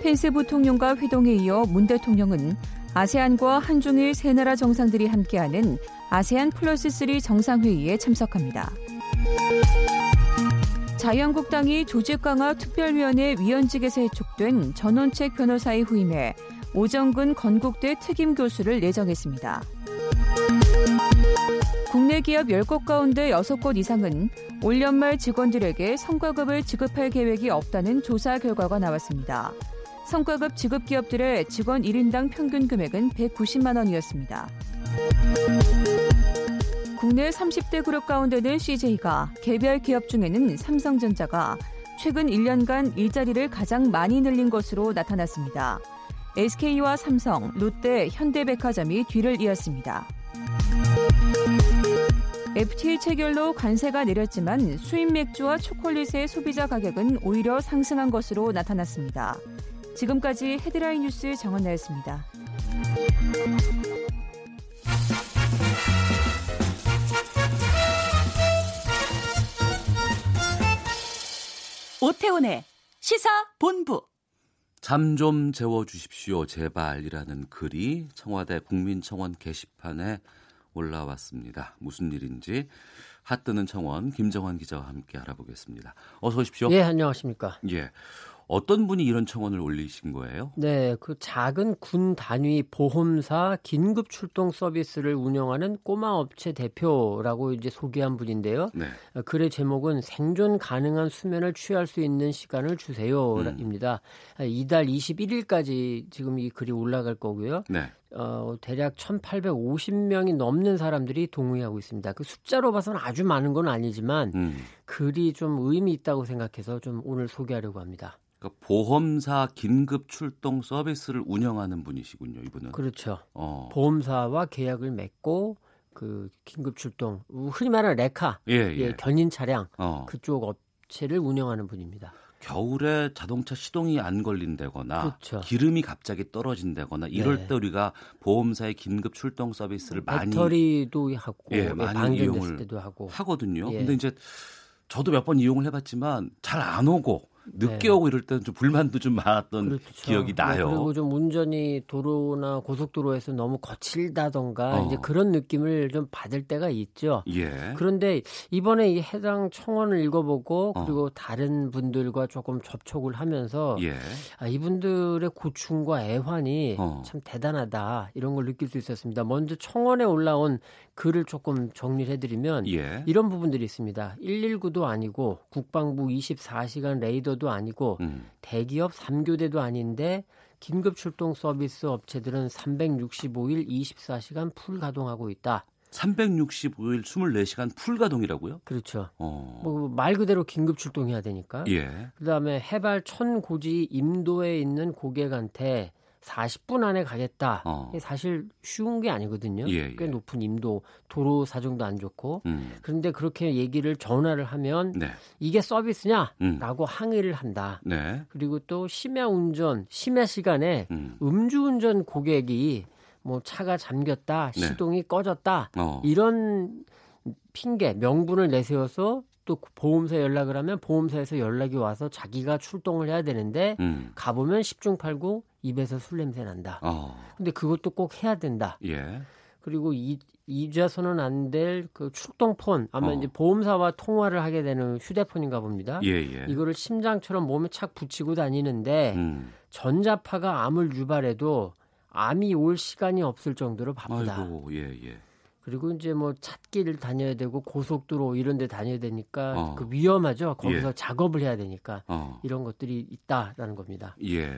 펜스 부통령과 회동에 이어 문 대통령은 아세안과 한중일 세 나라 정상들이 함께하는 아세안 플러스 쓰리 정상회의에 참석합니다. 자유한국당이 조직 강화 특별위원회 위원직에서 해촉된 전원책 변호사의 후임에 오정근 건국대 특임 교수를 내정했습니다. 국내 기업 열 곳 가운데 여섯 곳 이상은 올 연말 직원들에게 성과급을 지급할 계획이 없다는 조사 결과가 나왔습니다. 성과급 지급 기업들의 직원 일 인당 평균 금액은 백구십만 원이었습니다. 국내 삼십 대 그룹 가운데는 씨제이가 개별 기업 중에는 삼성전자가 최근 일 년간 일자리를 가장 많이 늘린 것으로 나타났습니다. 에스케이와 삼성, 롯데, 현대백화점이 뒤를 이었습니다. 에프티에이 체결로 관세가 내렸지만 수입 맥주와 초콜릿의 소비자 가격은 오히려 상승한 것으로 나타났습니다. 지금까지 헤드라인 뉴스 정원나였습니다. 오태훈의 시사본부. 잠 좀 재워주십시오 제발이라는 글이 청와대 국민청원 게시판에 올라왔습니다. 무슨 일인지 핫뜨는 청원 김정환 기자와 함께 알아보겠습니다. 어서 오십시오. 예, 안녕하십니까. 예. 어떤 분이 이런 청원을 올리신 거예요? 네, 그 작은 군 단위 보험사 긴급 출동 서비스를 운영하는 꼬마 업체 대표라고 이제 소개한 분인데요. 네. 글의 제목은 생존 가능한 수면을 취할 수 있는 시간을 주세요입니다. 음. 이달 이십일 일까지 지금 이 글이 올라갈 거고요. 네. 어, 대략 천팔백오십 명이 넘는 사람들이 동의하고 있습니다. 그 숫자로 봐서는 아주 많은 건 아니지만 음. 글이 좀 의미 있다고 생각해서 좀 오늘 소개하려고 합니다. 그러니까 보험사 긴급 출동 서비스를 운영하는 분이시군요, 이분은. 그렇죠. 어. 보험사와 계약을 맺고 그 긴급 출동, 흔히 말하는 레카, 예, 예. 예, 견인 차량 어. 그쪽 업체를 운영하는 분입니다. 겨울에 자동차 시동이 안 걸린다거나 그렇죠. 기름이 갑자기 떨어진다거나 이럴 네. 때 우리가 보험사의 긴급 출동 서비스를 많이 배터리도 하고 예, 많이 방전됐을 때도 하고 하거든요. 그런데 예. 이제 저도 몇 번 이용을 해봤지만 잘 안 오고 늦게 네. 오고 이럴 때는 좀 불만도 좀 많았던 그렇죠. 기억이 나요. 네, 그리고 좀 운전이 도로나 고속도로에서 너무 거칠다던가 어. 이제 그런 느낌을 좀 받을 때가 있죠. 예. 그런데 이번에 이 해당 청원을 읽어보고 그리고 어. 다른 분들과 조금 접촉을 하면서 예. 아, 이분들의 고충과 애환이 어. 참 대단하다 이런 걸 느낄 수 있었습니다. 먼저 청원에 올라온 글을 조금 정리를 해드리면 예. 이런 부분들이 있습니다. 일일구도 아니고 국방부 이십사 시간 레이더 도 아니고 음. 대기업 삼 교대도 아닌데 긴급 출동 서비스 업체들은 삼백육십오 일 이십사 시간 풀 가동하고 있다. 삼백육십오 일 이십사 시간 풀 가동이라고요? 그렇죠. 어. 뭐 말 그대로 긴급 출동해야 되니까. 예. 그다음에 해발 천 고지 임도에 있는 고객한테 사십 분 안에 가겠다. 어. 사실 쉬운 게 아니거든요. 예, 예. 꽤 높은 임도, 도로 사정도 안 좋고. 음. 그런데 그렇게 얘기를 전화를 하면 네. 이게 서비스냐? 음. 라고 항의를 한다. 네. 그리고 또 심야 운전, 심야 시간에 음. 음주운전 고객이 뭐 차가 잠겼다, 시동이 네. 꺼졌다. 어. 이런 핑계, 명분을 내세워서 또 보험사에 연락을 하면 보험사에서 연락이 와서 자기가 출동을 해야 되는데 음. 가보면 십중팔구 입에서 술 냄새 난다. 어. 근데 그것도 꼭 해야 된다. 예. 그리고 이, 잊어서는 안 될 그 출동폰 아마 어. 이제 보험사와 통화를 하게 되는 휴대폰인가 봅니다. 예, 예. 이거를 심장처럼 몸에 착 붙이고 다니는데 음. 전자파가 암을 유발해도 암이 올 시간이 없을 정도로 바쁘다. 아이고, 예, 예. 그리고 이제 뭐 찻길 다녀야 되고 고속도로 이런 데 다녀야 되니까 어. 그 위험하죠. 거기서 예. 작업을 해야 되니까 어. 이런 것들이 있다라는 겁니다. 예.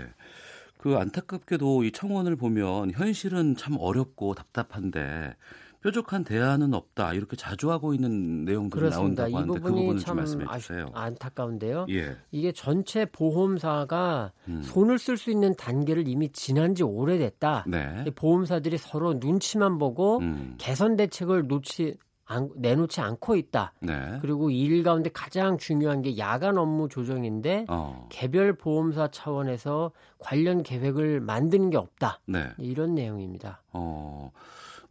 그 안타깝게도 이 청원을 보면 현실은 참 어렵고 답답한데 뾰족한 대안은 없다 이렇게 자주 하고 있는 내용들이 그렇습니다. 나온다고 하는데 그 부분을 좀 말씀해 주세요. 아쉽, 안타까운데요. 예. 이게 전체 보험사가 음. 손을 쓸 수 있는 단계를 이미 지난 지 오래됐다. 네. 보험사들이 서로 눈치만 보고 음. 개선 대책을 놓치 안, 내놓지 않고 있다. 네. 그리고 이 일 가운데 가장 중요한 게 야간 업무 조정인데 어. 개별 보험사 차원에서 관련 계획을 만드는 게 없다. 네. 이런 내용입니다. 어.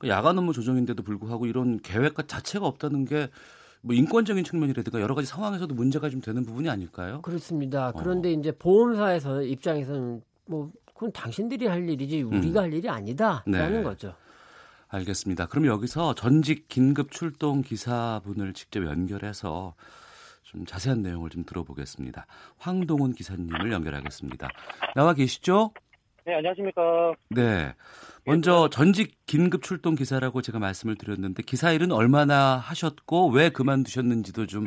야간 업무 조정인데도 불구하고 이런 계획 자체가 없다는 게 뭐 인권적인 측면이라든가 여러 가지 상황에서도 문제가 좀 되는 부분이 아닐까요? 그렇습니다. 그런데 어. 이제 보험사에서 입장에서는 뭐 그건 당신들이 할 일이지 우리가 음. 할 일이 아니다라는 네. 거죠. 알겠습니다. 그럼 여기서 전직 긴급 출동 기사분을 직접 연결해서 좀 자세한 내용을 좀 들어보겠습니다. 황동훈 기사님을 연결하겠습니다. 나와 계시죠? 네, 안녕하십니까. 네. 먼저 전직 긴급 출동 기사라고 제가 말씀을 드렸는데 기사 일은 얼마나 하셨고 왜 그만두셨는지도 좀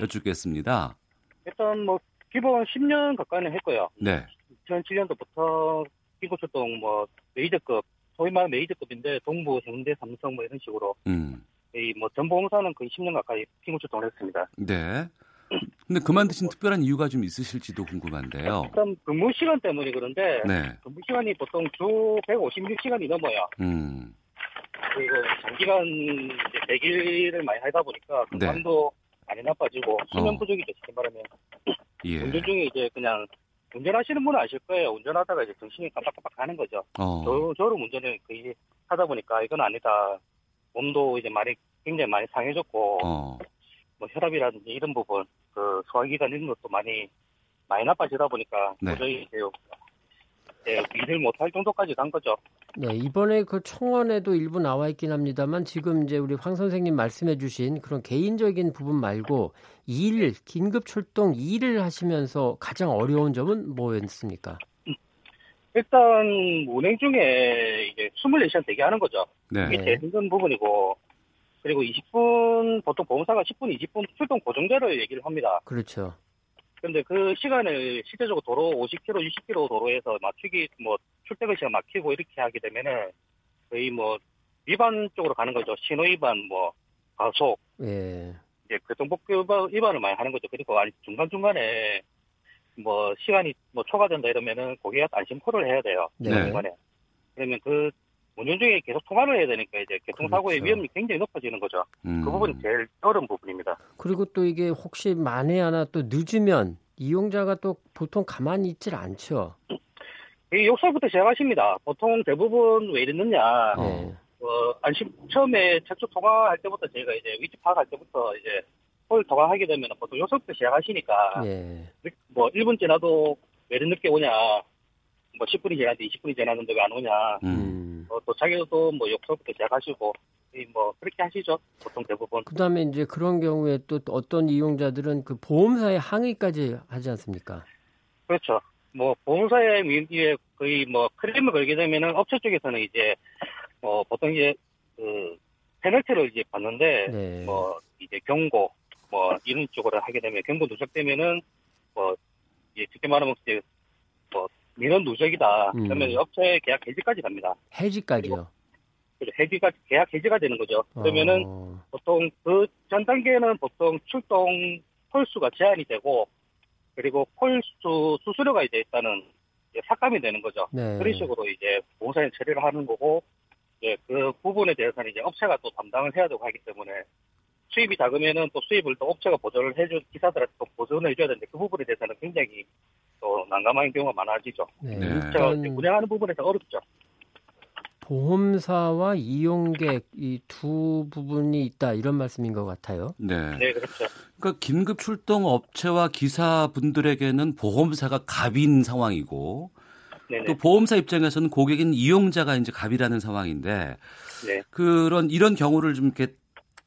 여쭙겠습니다. 일단 뭐 기본 십 년 가까이는 했고요. 네. 이천칠 년도부터 긴급 출동 뭐 메이저급 소위 말하는 메이저급인데 동부, 현대, 삼성 뭐 이런 식으로 음. 이 뭐 전보험사는 거의 십 년 가까이 긴급 출동을 했습니다. 네. 근데 그만두신 특별한 이유가 좀 있으실지도 궁금한데요. 일단 근무 시간 때문에 그런데 네. 근무 시간이 보통 주 백오십육 시간이 넘어요. 음. 그리고 장기간 이제 대기를 많이 하다 보니까 건강도 네. 많이 나빠지고 수면 어. 부족이 되시는 바람에 예. 운전 중에 이제 그냥 운전하시는 분은 아실 거예요. 운전하다가 이제 정신이 깜빡깜빡 가는 거죠. 어. 저, 저런 운전을 거의 하다 보니까 이건 아니다. 몸도 이제 많이 굉장히 많이 상해졌고. 어. 뭐 혈압이라든지 이런 부분, 그 소화기관 이런 것도 많이 많이 나빠지다 보니까 네. 도저히 예, 일을 못할 정도까지 간 거죠. 네, 이번에 그 청원에도 일부 나와 있긴 합니다만 지금 이제 우리 황 선생님 말씀해주신 그런 개인적인 부분 말고 일 긴급 출동 일을 하시면서 가장 어려운 점은 뭐였습니까? 일단 운행 중에 이제 이십사 시간 대기하는 거죠. 네. 이게 제일 힘든 부분이고. 그리고 이십 분, 보통 보험사가 십 분, 이십 분 출동 고정제를 얘기를 합니다. 그렇죠. 그런데 그 시간을 실제적으로 도로 오십 킬로미터, 육십 킬로미터 도로에서 맞추기, 뭐, 출퇴근 시간 막히고 이렇게 하게 되면은 거의 뭐, 위반 쪽으로 가는 거죠. 신호 위반, 뭐, 과속. 예. 이제 교통법규 위반을 많이 하는 거죠. 그리고 중간중간에 뭐, 시간이 뭐, 초과된다 이러면은 고객한테 안심콜을 해야 돼요. 네. 중간에. 그러면 그, 운전 중에 계속 통화를 해야 되니까 이제 교통사고의 그렇죠. 위험이 굉장히 높아지는 거죠. 음. 그 부분이 제일 어려운 부분입니다. 그리고 또 이게 혹시 만에 하나 또 늦으면 이용자가 또 보통 가만히 있질 않죠. 이 욕설부터 시작하십니다. 보통 대부분 왜 이랬느냐. 네. 어, 안심, 처음에 최초 통화할 때부터 저희가 이제 위치 파악할 때부터 이제 홀 통화하게 되면 보통 욕설부터 시작하시니까. 네. 뭐 일 분 지나도 왜 이렇게 늦게 오냐. 뭐 십 분이 지났는데 이십 분이 지났는데 왜 안 오냐. 음. 어, 또 자기도 뭐 욕설부터 시작하시고. 뭐 그렇게 하시죠. 보통 대부분. 그다음에 이제 그런 경우에 또 어떤 이용자들은 그 보험사에 항의까지 하지 않습니까? 그렇죠. 뭐 보험사에 거의 뭐 크레임을 걸게 되면은 업체 쪽에서는 이제 뭐 보통 이제 그 페널티를 이제 받는데 네. 뭐 이제 경고 뭐 이런 쪽으로 하게 되면 경고 누적되면은 뭐 이제 쉽게 말하면 이제 뭐 민원 누적이다. 음. 그러면 업체 계약 해지까지 갑니다. 해지까지요. 해지가 계약 해지가 되는 거죠. 그러면은 어... 보통 그 전 단계는 보통 출동 콜수가 제한이 되고 그리고 콜수 수수료가 이제 일단은 이제 삭감이 되는 거죠. 네. 그런 식으로 이제 보험사에 처리를 하는 거고 이제 그 부분에 대해서는 이제 업체가 또 담당을 해야 되고 하기 때문에 수입이 작으면은 또 수입을 또 업체가 보조를 해줄 기사들한테 또 보조를 해줘야 되는데 그 부분에 대해서는 굉장히 또 난감한 경우가 많아지죠. 네. 업체가 이제 운영하는 부분에서 어렵죠. 보험사와 이용객 이 두 부분이 있다 이런 말씀인 것 같아요. 네, 네 그렇죠. 그러니까 긴급 출동 업체와 기사분들에게는 보험사가 갑인 상황이고 네네. 또 보험사 입장에서는 고객인 이용자가 이제 갑이라는 상황인데 네. 그런 이런 경우를 좀 이렇게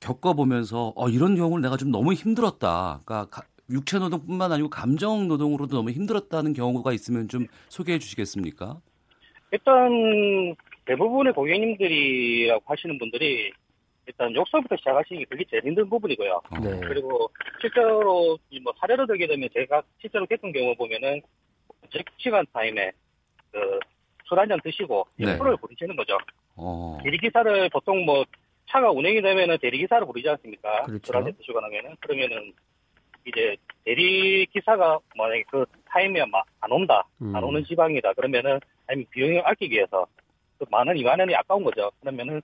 겪어보면서 어, 이런 경우를 내가 좀 너무 힘들었다. 그러니까 육체 노동뿐만 아니고 감정 노동으로도 너무 힘들었다는 경우가 있으면 좀 소개해 주시겠습니까? 일단 대부분의 고객님들이라고 하시는 분들이 일단 욕설부터 시작하시는 게 그게 제일 힘든 부분이고요. 네. 그리고 실제로 뭐 사례로 들게 되면 제가 실제로 겪은 경우 보면은 시간 타임에 그 술 한 잔 드시고 네. 프로를 부르시는 거죠. 어. 대리기사를 보통 뭐 차가 운행이 되면은 대리기사를 부르지 않습니까? 그렇죠. 술 한 잔 드시고 나면은 그러면은 이제 대리기사가 만약에 그 타임에 막 안 온다, 음. 안 오는 지방이다. 그러면은 아니면 비용을 아끼기 위해서. 만 원, 이만 원이 아까운 거죠. 그러면은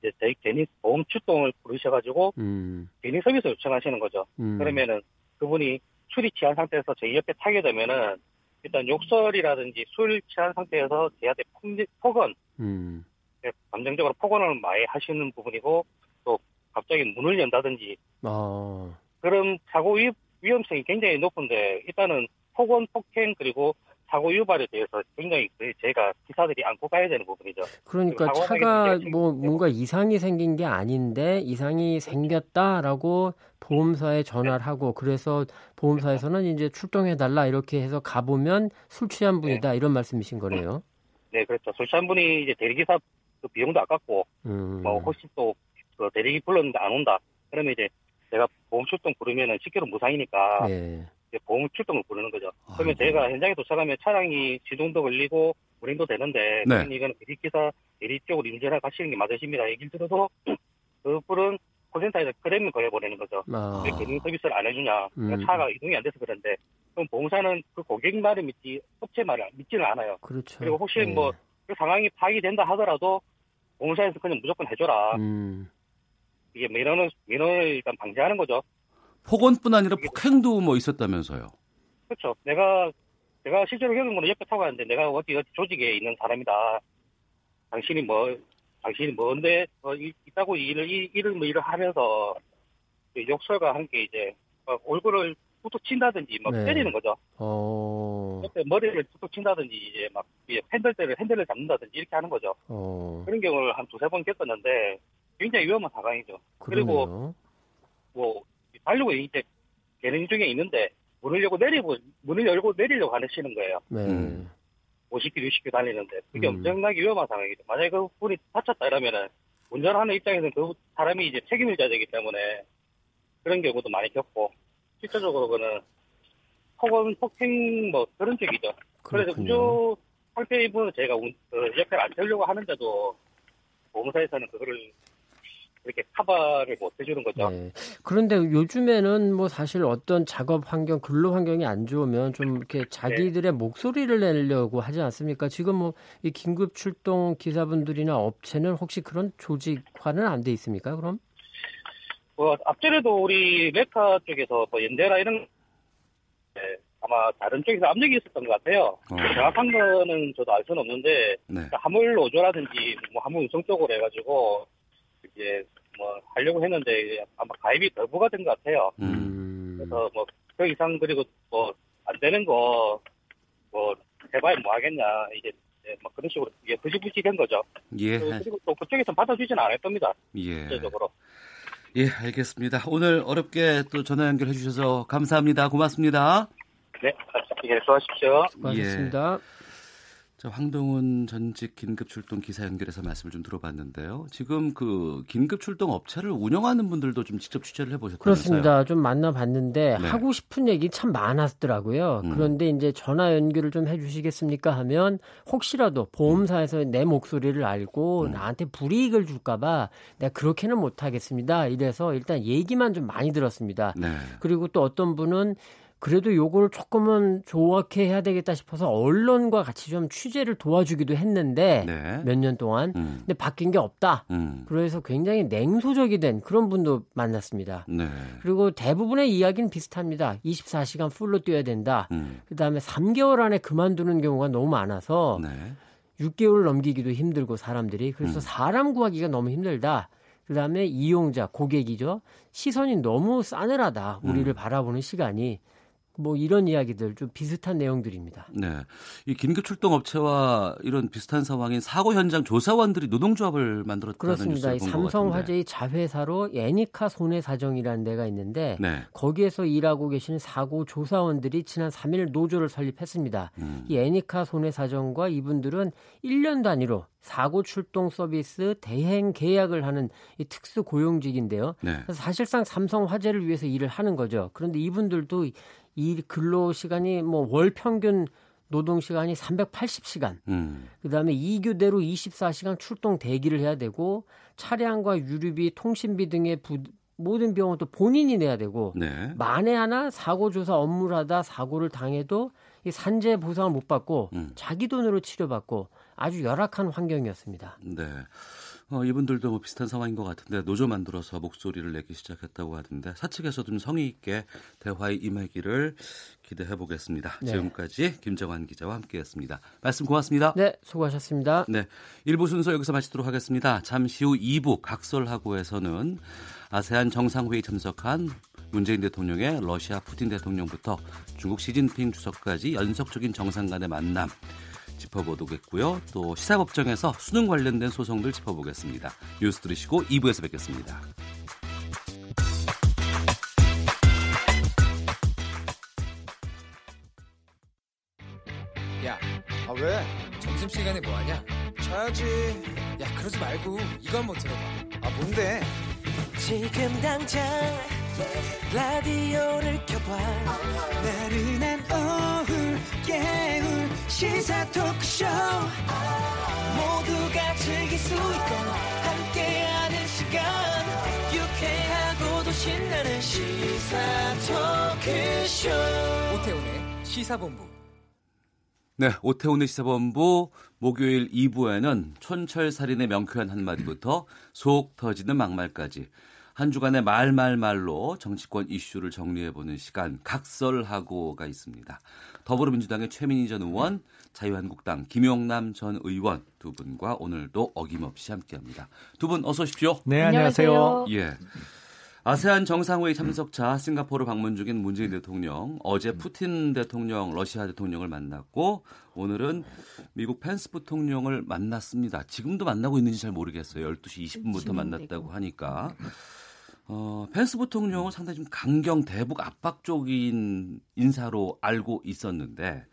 이제 괜히 보험 출동을 부르셔가지고 음. 괜히 서비스 요청하시는 거죠. 음. 그러면은 그분이 술이 취한 상태에서 저희 옆에 타게 되면은 일단 욕설이라든지 술 취한 상태에서 제한테 폭언, 음. 감정적으로 폭언을 많이 하시는 부분이고 또 갑자기 문을 연다든지 아. 그런 사고 위험성이 굉장히 높은데 일단은 폭언, 폭행 그리고 사고 유발에 대해서 굉장히 제가 기사들이 안고 가야 되는 부분이죠. 그러니까 차가 뭐 뭔가 이상이 생긴 게 아닌데 이상이 생겼다라고 보험사에 전화를 네. 하고 그래서 보험사에서는 이제 출동해달라 이렇게 해서 가보면 술 취한 분이다 네. 이런 말씀이신 거네요. 네, 그렇죠. 술 취한 분이 이제 대리기사 그 비용도 아깝고 음. 뭐 혹시 또 그 대리기 불렀는데 안 온다. 그러면 이제 내가 보험 출동 부르면은 십 킬로미터 무상이니까. 네. 보험 출동을 부르는 거죠. 그러면 아이고. 제가 현장에 도착하면 차량이 시동도 걸리고 운행도 되는데 네. 이건 대리기사 대리 쪽으로 임전하고 가시는 게 맞으십니다. 얘기를 들어서 그 분은 콜센터에서 크레임을 걸어버리는 거죠. 아. 왜 개인 서비스를 안 해주냐. 음. 차가 이동이 안 돼서 그런데 그럼 보험사는 그 고객 말을 믿지 업체 말을 믿지는 않아요. 그렇죠. 그리고 혹시 네. 뭐 그 상황이 파악이 된다 하더라도 보험사에서 그냥 무조건 해줘라. 음. 이게 민원을, 민원을 일단 방지하는 거죠. 폭언뿐 아니라 폭행도 뭐 있었다면서요? 그렇죠. 내가 내가 실제로 겪은 거는 옆에 타고 왔는데 내가 어디 어디 조직에 있는 사람이다. 당신이 뭐 당신이 뭔데 어, 있다고 일을 일을 뭐 일을 하면서 욕설과 함께 이제 막 얼굴을 툭툭 친다든지 막 네. 때리는 거죠. 어. 옆에 머리를 툭툭 친다든지 이제 막 이제 핸들대를 핸들을 잡는다든지 이렇게 하는 거죠. 어. 그런 경우를 한 두세 번 겪었는데 굉장히 위험한 상황이죠. 그리고 뭐 하려고 이제 개는 중에 있는데 문을 열고 내리고 문을 열고 내리려고 하시는 거예요. 네. 오십 킬로미터, 육십 킬로미터 달리는데 그게 음. 엄청나게 위험한 상황이죠. 만약에 그 분이 다쳤다 이러면은 운전하는 입장에서는 그 사람이 이제 책임을 져야 되기 때문에 그런 경우도 많이 겪고 실질적으로 그는 폭언, 폭행 뭐 그런 쪽이죠. 그래서 운전 상태 입은 제가 운, 그 옆에 안 들려고 하는데도 보험사에서는 그거를 이렇게 커버를 못 해주는 거죠. 네. 그런데 요즘에는 뭐 사실 어떤 작업 환경, 근로 환경이 안 좋으면 좀 이렇게 자기들의 네. 목소리를 내려고 하지 않습니까? 지금 뭐 이 긴급 출동 기사분들이나 업체는 혹시 그런 조직화는 안 돼 있습니까? 그럼? 뭐 앞전에도 우리 레카 쪽에서 뭐 연대라 이런 네, 아마 다른 쪽에서 압력이 있었던 것 같아요. 어. 정확한 거는 저도 알 수는 없는데 네. 화물 노조라든지 뭐 화물 운송 쪽으로 해가지고. 이제 뭐 하려고 했는데 아마 가입이 거부가 된 것 같아요. 음. 그래서 뭐 그 이상 그리고 뭐 안 되는 거 뭐 해봐야 뭐 하겠냐 이제 뭐 그런 식으로 이게 부지부지 된 거죠. 예. 그리고 또 그쪽에서 받아주지는 않을 겁니다. 예. 실제적으로. 예, 알겠습니다. 오늘 어렵게 또 전화 연결해 주셔서 감사합니다. 고맙습니다. 네, 예, 수고하십시오. 수고하셨습니다. 예. 황동훈 전직 긴급출동 기사 연결해서 말씀을 좀 들어봤는데요. 지금 그 긴급출동 업체를 운영하는 분들도 좀 직접 취재를 해보셨다면서요? 그렇습니다. 좀 만나봤는데 네. 하고 싶은 얘기 참 많았더라고요. 음. 그런데 이제 전화 연결을 좀 해주시겠습니까 하면 혹시라도 보험사에서 음. 내 목소리를 알고 음. 나한테 불이익을 줄까봐 내가 그렇게는 못하겠습니다. 이래서 일단 얘기만 좀 많이 들었습니다. 네. 그리고 또 어떤 분은 그래도 요걸 조금은 조악해 해야 되겠다 싶어서 언론과 같이 좀 취재를 도와주기도 했는데 네. 몇 년 동안. 음. 근데 바뀐 게 없다. 음. 그래서 굉장히 냉소적이 된 그런 분도 만났습니다. 네. 그리고 대부분의 이야기는 비슷합니다. 이십사 시간 풀로 뛰어야 된다. 음. 그다음에 삼 개월 안에 그만두는 경우가 너무 많아서 네. 육 개월 넘기기도 힘들고 사람들이. 그래서 음. 사람 구하기가 너무 힘들다. 그다음에 이용자, 고객이죠. 시선이 너무 싸늘하다. 우리를 음. 바라보는 시간이. 뭐 이런 이야기들 좀 비슷한 내용들입니다. 네, 이 긴급 출동 업체와 이런 비슷한 상황인 사고 현장 조사원들이 노동조합을 만들었다는 뉴스를 본 것 같은데. 그렇습니다. 삼성화재의 자회사로 애니카 손해사정이라는 데가 있는데 네. 거기에서 일하고 계시는 사고 조사원들이 지난 삼 일 노조를 설립했습니다. 음. 이 애니카 손해사정과 이분들은 일 년 단위로 사고 출동 서비스 대행 계약을 하는 이 특수 고용직인데요. 네. 그래서 사실상 삼성화재를 위해서 일을 하는 거죠. 그런데 이분들도 이 근로 시간이 뭐 월 평균 노동 시간이 삼백팔십 시간. 음. 그다음에 이 교대로 이십사 시간 출동 대기를 해야 되고 차량과 유류비, 통신비 등의 부, 모든 비용은 또 본인이 내야 되고 네. 만에 하나 사고 조사 업무를 하다 사고를 당해도 이 산재 보상을 못 받고 음. 자기 돈으로 치료받고 아주 열악한 환경이었습니다. 네. 어, 이분들도 뭐 비슷한 상황인 것 같은데 노조 만들어서 목소리를 내기 시작했다고 하던데 사측에서 좀 성의 있게 대화에 임하기를 기대해 보겠습니다. 네. 지금까지 김정환 기자와 함께했습니다. 말씀 고맙습니다. 네, 수고하셨습니다. 네, 일 부 순서 여기서 마치도록 하겠습니다. 잠시 후 이 부 각설하고에서는 아세안 정상회의 참석한 문재인 대통령의 러시아 푸틴 대통령부터 중국 시진핑 주석까지 연속적인 정상 간의 만남 짚어보도겠고요. 또 시사법정에서 수능 관련된 소송들 짚어보겠습니다. 뉴스 들으시고 이 부에서 뵙겠습니다. 야, 아 왜? 점심시간에 뭐하냐? 자야지. 야, 그러지 말고 이거 한번 들어봐. 아, 뭔데? 지금 당장 라디오를 켜봐. 나른한 오후 깨울 시사 토크쇼. 모두가 즐길 수 있고 함께하는 시간, 유쾌하고도 신나는 시사 토크쇼. 오태훈의 시사본부. 네, 오태훈의 시사본부 목요일 이 부에는 촌철살인의 명쾌한 한마디부터 속 터지는 막말까지 한 주간의 말말말로 정치권 이슈를 정리해보는 시간 각설하고가 있습니다. 더불어민주당의 최민희 전 의원, 자유한국당 김용남 전 의원 두 분과 오늘도 어김없이 함께합니다. 두 분 어서 오십시오. 네, 안녕하세요. 예, 아세안 정상회의 참석차 싱가포르 방문 중인 문재인 대통령, 어제 푸틴 대통령, 러시아 대통령을 만났고 오늘은 미국 펜스 부통령을 만났습니다. 지금도 만나고 있는지 잘 모르겠어요. 열두 시 이십 분부터 만났다고 하니까. 어, 펜스 부통령은 상당히 좀 강경 대북 압박적인 인사로 알고 있었는데,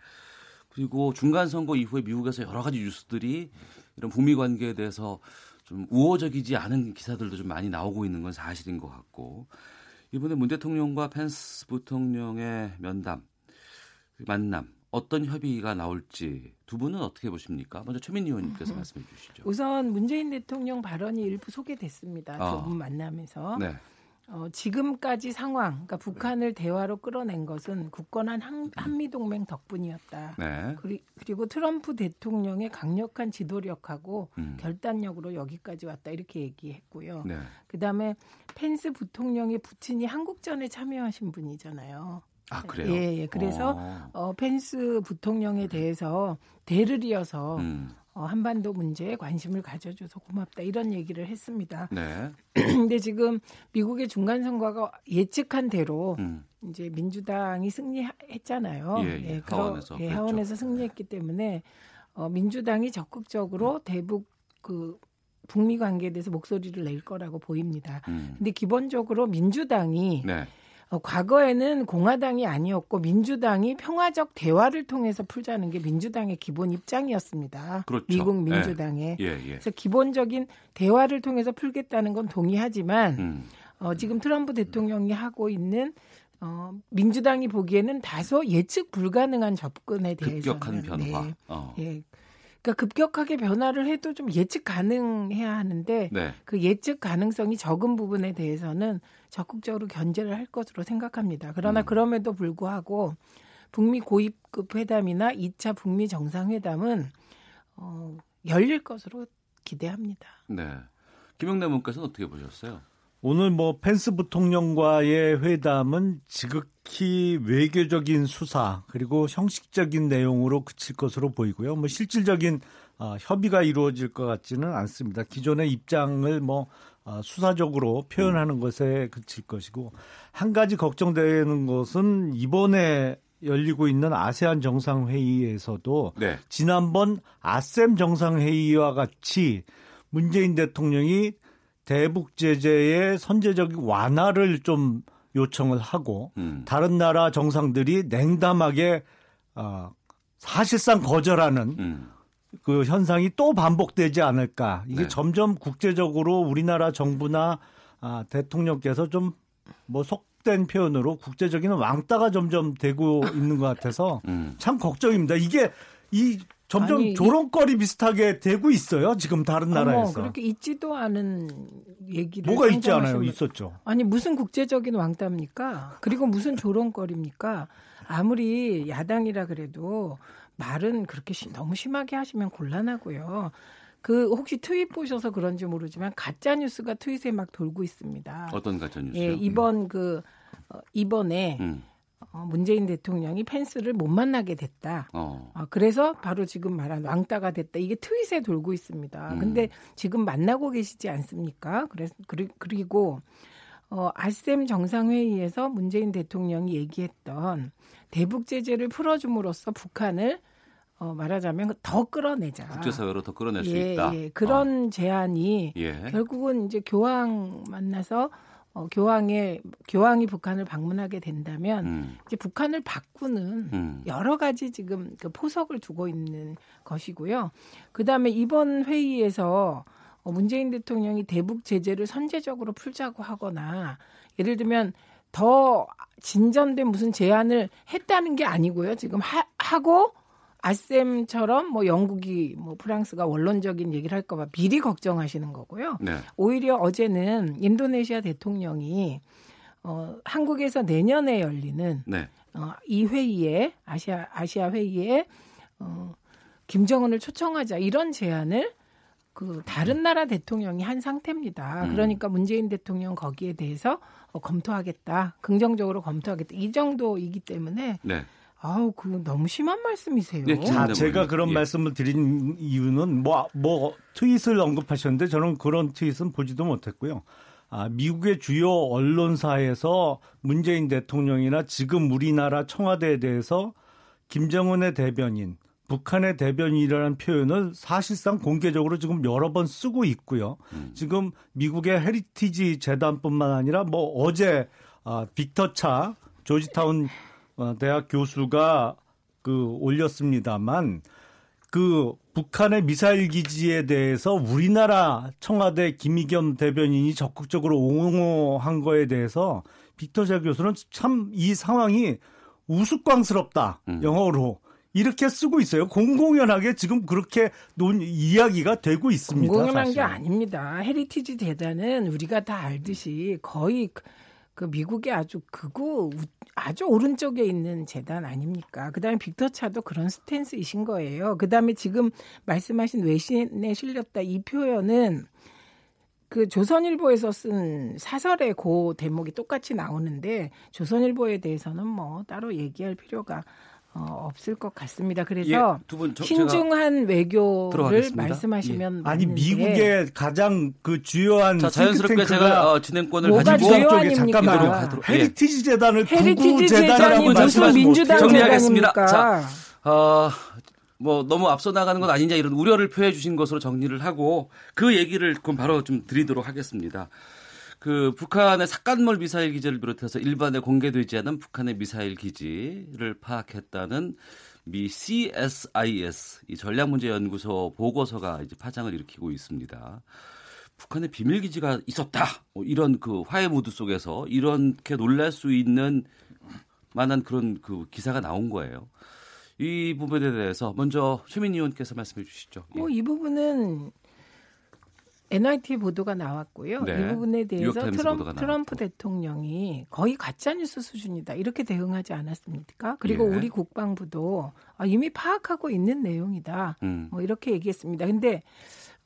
그리고 중간 선거 이후에 미국에서 여러 가지 뉴스들이 이런 북미 관계에 대해서 좀 우호적이지 않은 기사들도 좀 많이 나오고 있는 건 사실인 것 같고, 이번에 문 대통령과 펜스 부통령의 면담, 만남 어떤 협의가 나올지 두 분은 어떻게 보십니까? 먼저 최민희 의원님께서 말씀해 주시죠. 우선 문재인 대통령 발언이 일부 소개됐습니다. 두 분 어. 만남에서. 네. 어, 지금까지 상황, 그러니까 북한을 대화로 끌어낸 것은 굳건한 한, 한미동맹 덕분이었다. 네. 그리, 그리고 트럼프 대통령의 강력한 지도력하고 음. 결단력으로 여기까지 왔다 이렇게 얘기했고요. 네. 그다음에 펜스 부통령의 부친이 한국전에 참여하신 분이잖아요. 아, 그래요? 예, 예. 그래서 어, 펜스 부통령에 대해서 대를 이어서 음. 어, 한반도 문제에 관심을 가져줘서 고맙다 이런 얘기를 했습니다. 네. 근데 지금 미국의 중간 선거가 예측한 대로 음. 이제 민주당이 승리했잖아요. 예, 예. 예, 하원에서, 그러, 예, 하원에서 승리했기 때문에 어, 민주당이 적극적으로 음. 대북 그 북미 관계에 대해서 목소리를 낼 거라고 보입니다. 음. 근데 기본적으로 민주당이 네. 어, 과거에는 공화당이 아니었고 민주당이 평화적 대화를 통해서 풀자는 게 민주당의 기본 입장이었습니다. 그렇죠. 미국 민주당의. 예. 예, 예. 그래서 기본적인 대화를 통해서 풀겠다는 건 동의하지만 음. 어, 지금 트럼프 대통령이 하고 있는 어, 민주당이 보기에는 다소 예측 불가능한 접근에 대해서는. 급격한 변화. 네. 어. 예. 그러니까 급격하게 변화를 해도 좀 예측 가능해야 하는데 네. 그 예측 가능성이 적은 부분에 대해서는 적극적으로 견제를 할 것으로 생각합니다. 그러나 음. 그럼에도 불구하고 북미 고위급 회담이나 이 차 북미 정상회담은 어, 열릴 것으로 기대합니다. 네, 김용남 의원께서는 어떻게 보셨어요? 오늘 뭐 펜스 부통령과의 회담은 지극히 외교적인 수사 그리고 형식적인 내용으로 그칠 것으로 보이고요. 뭐 실질적인 어, 협의가 이루어질 것 같지는 않습니다. 기존의 입장을 뭐 어, 수사적으로 표현하는 음. 것에 그칠 것이고, 한 가지 걱정되는 것은 이번에 열리고 있는 아세안 정상회의에서도 네. 지난번 아셈 정상회의와 같이 문재인 대통령이 대북 제재의 선제적인 완화를 좀 요청을 하고 음. 다른 나라 정상들이 냉담하게 어, 사실상 거절하는 음. 그 현상이 또 반복되지 않을까. 이게 네. 점점 국제적으로 우리나라 정부나 아, 대통령께서 좀 뭐 속된 표현으로 국제적인 왕따가 점점 되고 있는 것 같아서 음. 참 걱정입니다. 이게 이 점점 아니, 조롱거리 비슷하게 되고 있어요. 지금 다른 나라에서. 어머, 그렇게 있지도 않은 얘기를. 뭐가 있지 않아요? 있었죠. 아니 무슨 국제적인 왕따입니까? 그리고 무슨 조롱거리입니까? 아무리 야당이라 그래도 말은 그렇게 시, 너무 심하게 하시면 곤란하고요. 그 혹시 트윗 보셔서 그런지 모르지만 가짜 뉴스가 트윗에 막 돌고 있습니다. 어떤 가짜 뉴스요? 예, 이번 그 어, 이번에. 음. 어, 문재인 대통령이 펜스를 못 만나게 됐다. 어. 어, 그래서 바로 지금 말한 왕따가 됐다. 이게 트윗에 돌고 있습니다. 음. 근데 지금 만나고 계시지 않습니까? 그래서, 그리고 어, 아셈 정상회의에서 문재인 대통령이 얘기했던 대북 제재를 풀어줌으로써 북한을 어, 말하자면 더 끌어내자. 국제사회로 더 끌어낼 예, 수 있다. 예, 그런 어. 제안이 예. 결국은 이제 교황 만나서 어, 교황의 교황이 북한을 방문하게 된다면 음. 이제 북한을 바꾸는 음. 여러 가지 지금 그 포석을 두고 있는 것이고요. 그다음에 이번 회의에서 문재인 대통령이 대북 제재를 선제적으로 풀자고 하거나 예를 들면 더 진전된 무슨 제안을 했다는 게 아니고요. 지금 하, 하고 아셈처럼 뭐 영국이 뭐 프랑스가 원론적인 얘기를 할까 봐 미리 걱정하시는 거고요. 네. 오히려 어제는 인도네시아 대통령이 어, 한국에서 내년에 열리는 네. 어, 이 회의에 아시아 아시아 회의에 어, 김정은을 초청하자 이런 제안을 그 다른 나라 대통령이 한 상태입니다. 음. 그러니까 문재인 대통령 거기에 대해서 어, 검토하겠다, 긍정적으로 검토하겠다 이 정도이기 때문에. 네. 아우, 그거 너무 심한 말씀이세요. 네, 자, 제가 그런 예. 말씀을 드린 이유는 뭐, 뭐 트윗을 언급하셨는데 저는 그런 트윗은 보지도 못했고요. 아, 미국의 주요 언론사에서 문재인 대통령이나 지금 우리나라 청와대에 대해서 김정은의 대변인, 북한의 대변인이라는 표현을 사실상 공개적으로 지금 여러 번 쓰고 있고요. 음. 지금 미국의 헤리티지 재단뿐만 아니라 뭐 어제 아, 빅터 차 조지타운 대학 교수가 그 올렸습니다만 그 북한의 미사일 기지에 대해서 우리나라 청와대 김의겸 대변인이 적극적으로 옹호한 거에 대해서 빅터자 교수는 참 이 상황이 우스꽝스럽다. 음. 영어로 이렇게 쓰고 있어요. 공공연하게 지금 그렇게 논 이야기가 되고 있습니다. 공공연한 사실. 게 아닙니다. 헤리티지 재단은 우리가 다 알듯이 거의 그 미국의 아주 극우 아주 오른쪽에 있는 재단 아닙니까? 그다음에 빅터 차도 그런 스탠스이신 거예요. 그다음에 지금 말씀하신 외신에 실렸다 이 표현은 그 조선일보에서 쓴 사설의 그 대목이 똑같이 나오는데 조선일보에 대해서는 뭐 따로 얘기할 필요가 어, 없을 것 같습니다. 그래서 예, 두 분, 저, 신중한 외교를 들어가겠습니다. 말씀하시면 예. 아니 미국의 가장 그 주요한 자, 자연스럽게 제가 어, 진행권을 가지고 쪽에 잠깐만 헤리티지 재단을 헤리티지 재단이라고 무슨 민주당 정리하겠습니다. 재단입니까? 자, 어, 뭐 너무 앞서 나가는 건 아니냐 이런 우려를 표해 주신 것으로 정리를 하고 그 얘기를 그럼 바로 좀 드리도록 하겠습니다. 그 북한의 삿간몰 미사일 기지를 비롯해서 일반에 공개되지 않은 북한의 미사일 기지를 파악했다는 미 씨에스아이에스 이 전략문제연구소 보고서가 이제 파장을 일으키고 있습니다. 북한의 비밀 기지가 있었다 이런 그 화해 무드 속에서 이렇게 놀랄 수 있는 만한 그런 그 기사가 나온 거예요. 이 부분에 대해서 먼저 최민희 의원께서 말씀해 주시죠. 어, 예. 이 부분은 엔와이티 보도가 나왔고요. 네. 이 부분에 대해서 트럼, 트럼프 대통령이 거의 가짜뉴스 수준이다. 이렇게 대응하지 않았습니까? 그리고 예. 우리 국방부도 아, 이미 파악하고 있는 내용이다. 음. 뭐 이렇게 얘기했습니다. 그런데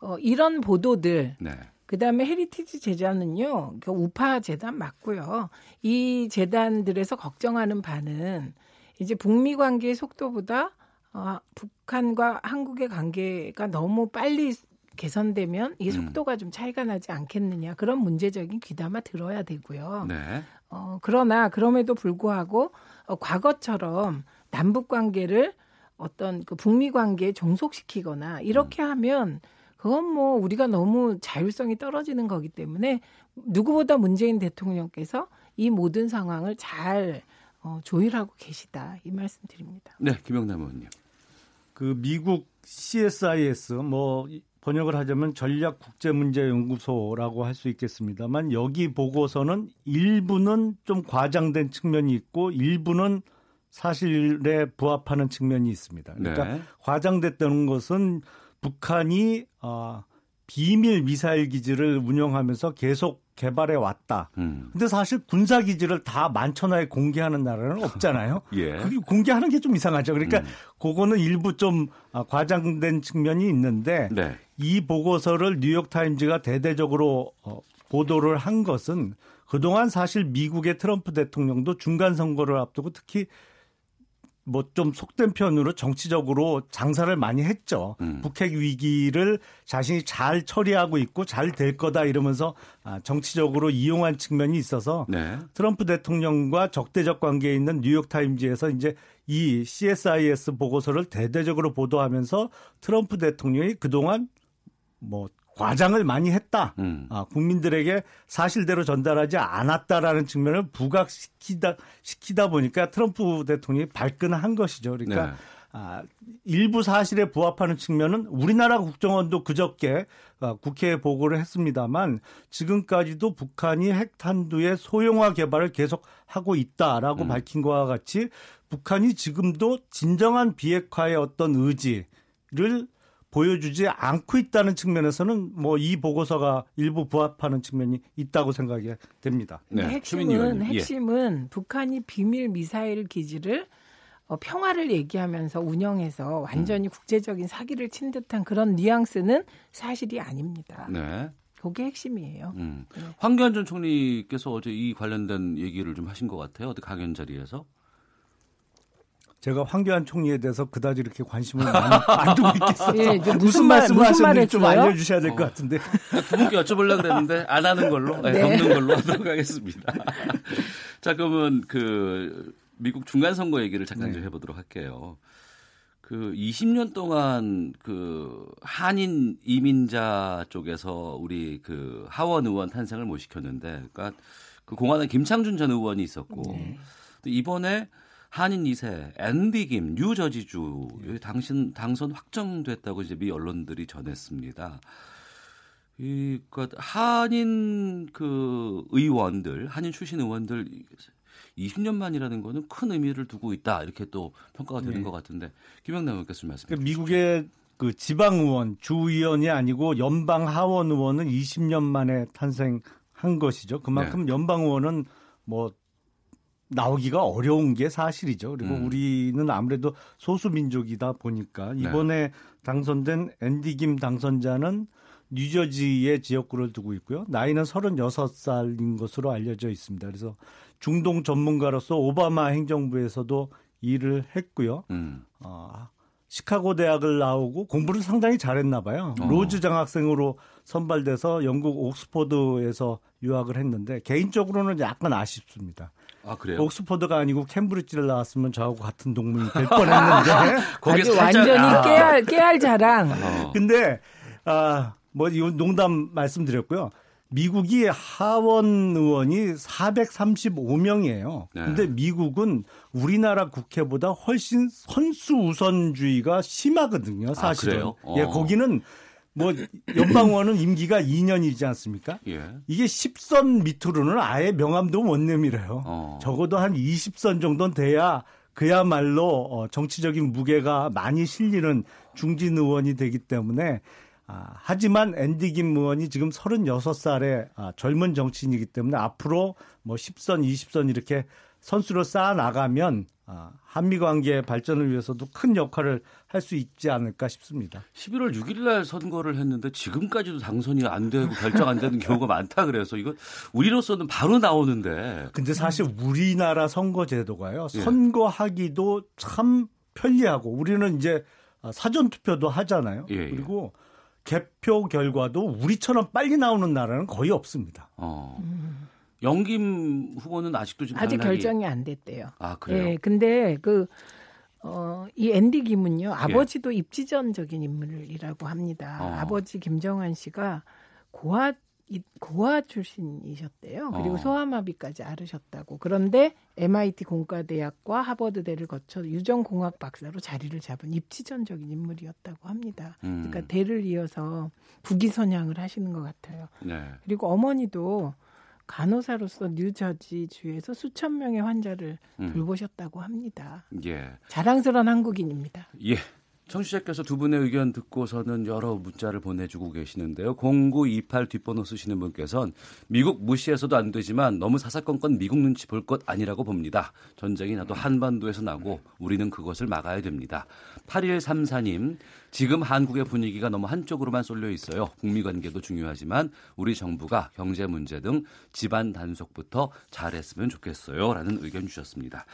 어, 이런 보도들, 네. 그다음에 헤리티지 재단은요. 우파 재단 맞고요. 이 재단들에서 걱정하는 바는 이제 북미 관계의 속도보다 어, 북한과 한국의 관계가 너무 빨리 개선되면 이 속도가 음. 좀 차이가 나지 않겠느냐 그런 문제적인 귀담아 들어야 되고요. 네. 어, 그러나 그럼에도 불구하고 어, 과거처럼 남북 관계를 어떤 그 북미 관계에 종속시키거나 이렇게 음. 하면 그건 뭐 우리가 너무 자율성이 떨어지는 거기 때문에 누구보다 문재인 대통령께서 이 모든 상황을 잘 어, 조율하고 계시다 이 말씀드립니다. 네, 김용남 의원님. 그 미국 씨에스아이에스 뭐 번역을 하자면 전략국제문제연구소라고 할 수 있겠습니다만 여기 보고서는 일부는 좀 과장된 측면이 있고 일부는 사실에 부합하는 측면이 있습니다. 그러니까 네. 과장됐다는 것은 북한이 어, 비밀 미사일 기지를 운영하면서 계속 개발해 왔다. 음. 근데 사실 군사 기지를 다 만천하에 공개하는 나라는 없잖아요. 예. 그게 공개하는 게 좀 이상하죠. 그러니까 음. 그거는 일부 좀 과장된 측면이 있는데 네. 이 보고서를 뉴욕 타임즈가 대대적으로 보도를 한 것은 그동안 사실 미국의 트럼프 대통령도 중간 선거를 앞두고 특히 뭐 좀 속된 편으로 정치적으로 장사를 많이 했죠. 음. 북핵 위기를 자신이 잘 처리하고 있고 잘 될 거다 이러면서 정치적으로 이용한 측면이 있어서 네. 트럼프 대통령과 적대적 관계에 있는 뉴욕타임즈에서 이제 이 씨에스아이에스 보고서를 대대적으로 보도하면서 트럼프 대통령이 그동안 뭐 과장을 많이 했다. 음. 아, 국민들에게 사실대로 전달하지 않았다라는 측면을 부각시키다 시키다 보니까 트럼프 대통령이 발끈한 것이죠. 그러니까 네. 아, 일부 사실에 부합하는 측면은 우리나라 국정원도 그저께 아, 국회에 보고를 했습니다만 지금까지도 북한이 핵탄두의 소형화 개발을 계속하고 있다라고 음. 밝힌 것과 같이 북한이 지금도 진정한 비핵화의 어떤 의지를 보여주지 않고 있다는 측면에서는 뭐 이 보고서가 일부 부합하는 측면이 있다고 생각이 됩니다. 네. 핵심은, 핵심은 예. 북한이 비밀 미사일 기지를 어, 평화를 얘기하면서 운영해서 완전히 음. 국제적인 사기를 친 듯한 그런 뉘앙스는 사실이 아닙니다. 네. 그게 핵심이에요. 음. 네. 황교안 전 총리께서 어제 이 관련된 얘기를 좀 하신 것 같아요. 어디 강연 자리에서. 제가 황교안 총리에 대해서 그다지 이렇게 관심을 많이 안 두고 있겠어요. 예, 무슨, 무슨 말씀을 무슨 하셨는지 좀 알려주셔야 될 것 어. 같은데. 두 분께 여쭤보려고 그랬는데 안 하는 걸로, 네. 없는 걸로 하도록 하겠습니다. 자, 그러면 그 미국 중간선거 얘기를 잠깐 좀 네. 해보도록 할게요. 그 이십 년 동안 그 한인 이민자 쪽에서 우리 그 하원 의원 탄생을 못 시켰는데, 그러니까 그 공화당 김창준 전 의원이 있었고, 네. 또 이번에 한인 이 세 앤디 김 뉴저지주 당신 당선 확정됐다고 이제 미 언론들이 전했습니다. 이 그러니까 한인 그 의원들, 한인 출신 의원들 이십 년 만이라는 거는 큰 의미를 두고 있다. 이렇게 또 평가가 되는 네. 것 같은데 김영남 의원께서 말씀해 주시죠. 미국의 그 지방 의원, 주 의원이 아니고 연방 하원 의원은 이십 년 만에 탄생한 것이죠. 그만큼 네. 연방 의원은 뭐 나오기가 어려운 게 사실이죠. 그리고 음. 우리는 아무래도 소수민족이다 보니까 이번에 네. 당선된 앤디 김 당선자는 뉴저지의 지역구를 두고 있고요. 나이는 서른여섯 살인 것으로 알려져 있습니다. 그래서 중동 전문가로서 오바마 행정부에서도 일을 했고요. 음. 어, 시카고 대학을 나오고 공부를 상당히 잘했나 봐요. 어. 로즈 장학생으로 선발돼서 영국 옥스퍼드에서 유학을 했는데 개인적으로는 약간 아쉽습니다. 아, 그래요? 옥스퍼드가 아니고 캠브리지를 나왔으면 저하고 같은 동문이 될 뻔했는데 거기서 완전히 아. 깨알, 깨알 자랑. 어. 근데 아, 뭐 이 농담 말씀드렸고요. 미국이 하원 의원이 사백삼십오 명이에요. 그런데 네. 미국은 우리나라 국회보다 훨씬 선수 우선주의가 심하거든요. 사실은. 아, 어. 예, 거기는 뭐 연방 의원은 임기가 이 년이지 않습니까? 예. 이게 십 선 밑으로는 아예 명함도 못 내밀어요. 어. 적어도 한 이십 선 정도는 돼야 그야말로 정치적인 무게가 많이 실리는 중진 의원이 되기 때문에. 아, 하지만 앤디 김 의원이 지금 서른여섯 살의 아, 젊은 정치인이기 때문에 앞으로 뭐 십 선, 이십 선 이렇게 선수로 쌓아나가면 아, 한미관계 발전을 위해서도 큰 역할을 할 수 있지 않을까 싶습니다. 십일월 육일 날 선거를 했는데 지금까지도 당선이 안 되고 결정 안 되는 경우가 많다 그래서 이거 우리로서는 바로 나오는데. 근데 사실 우리나라 선거 제도가요. 예. 선거하기도 참 편리하고 우리는 이제 사전투표도 하잖아요. 예, 예. 그리고 개표 결과도 우리처럼 빨리 나오는 나라는 거의 없습니다. 어. 영김 후보는 아직도 지금 아직 당락이... 결정이 안 됐대요. 아 그래요? 예, 근데 그 어, 이 앤디 김은요 아버지도 예. 입지전적인 인물이라고 합니다. 어. 아버지 김정환 씨가 고아 고아 출신이셨대요. 그리고 어. 소아마비까지 앓으셨다고. 그런데 엠아이티 공과대학과 하버드대를 거쳐 유전공학 박사로 자리를 잡은 입지전적인 인물이었다고 합니다. 음. 그러니까 대를 이어서 국위선양을 하시는 것 같아요. 네. 그리고 어머니도 간호사로서 뉴저지 주에서 수천 명의 환자를 음. 돌보셨다고 합니다. 예. 자랑스러운 한국인입니다. 예. 청취자께서 두 분의 의견 듣고서는 여러 문자를 보내주고 계시는데요. 공구이팔 뒷번호 쓰시는 분께서는 미국 무시해서도 안 되지만 너무 사사건건 미국 눈치 볼 것 아니라고 봅니다. 전쟁이 나도 한반도에서 나고 우리는 그것을 막아야 됩니다. 팔일삼사 님 지금 한국의 분위기가 너무 한쪽으로만 쏠려 있어요. 북미 관계도 중요하지만 우리 정부가 경제 문제 등 집안 단속부터 잘했으면 좋겠어요. 라는 의견 주셨습니다.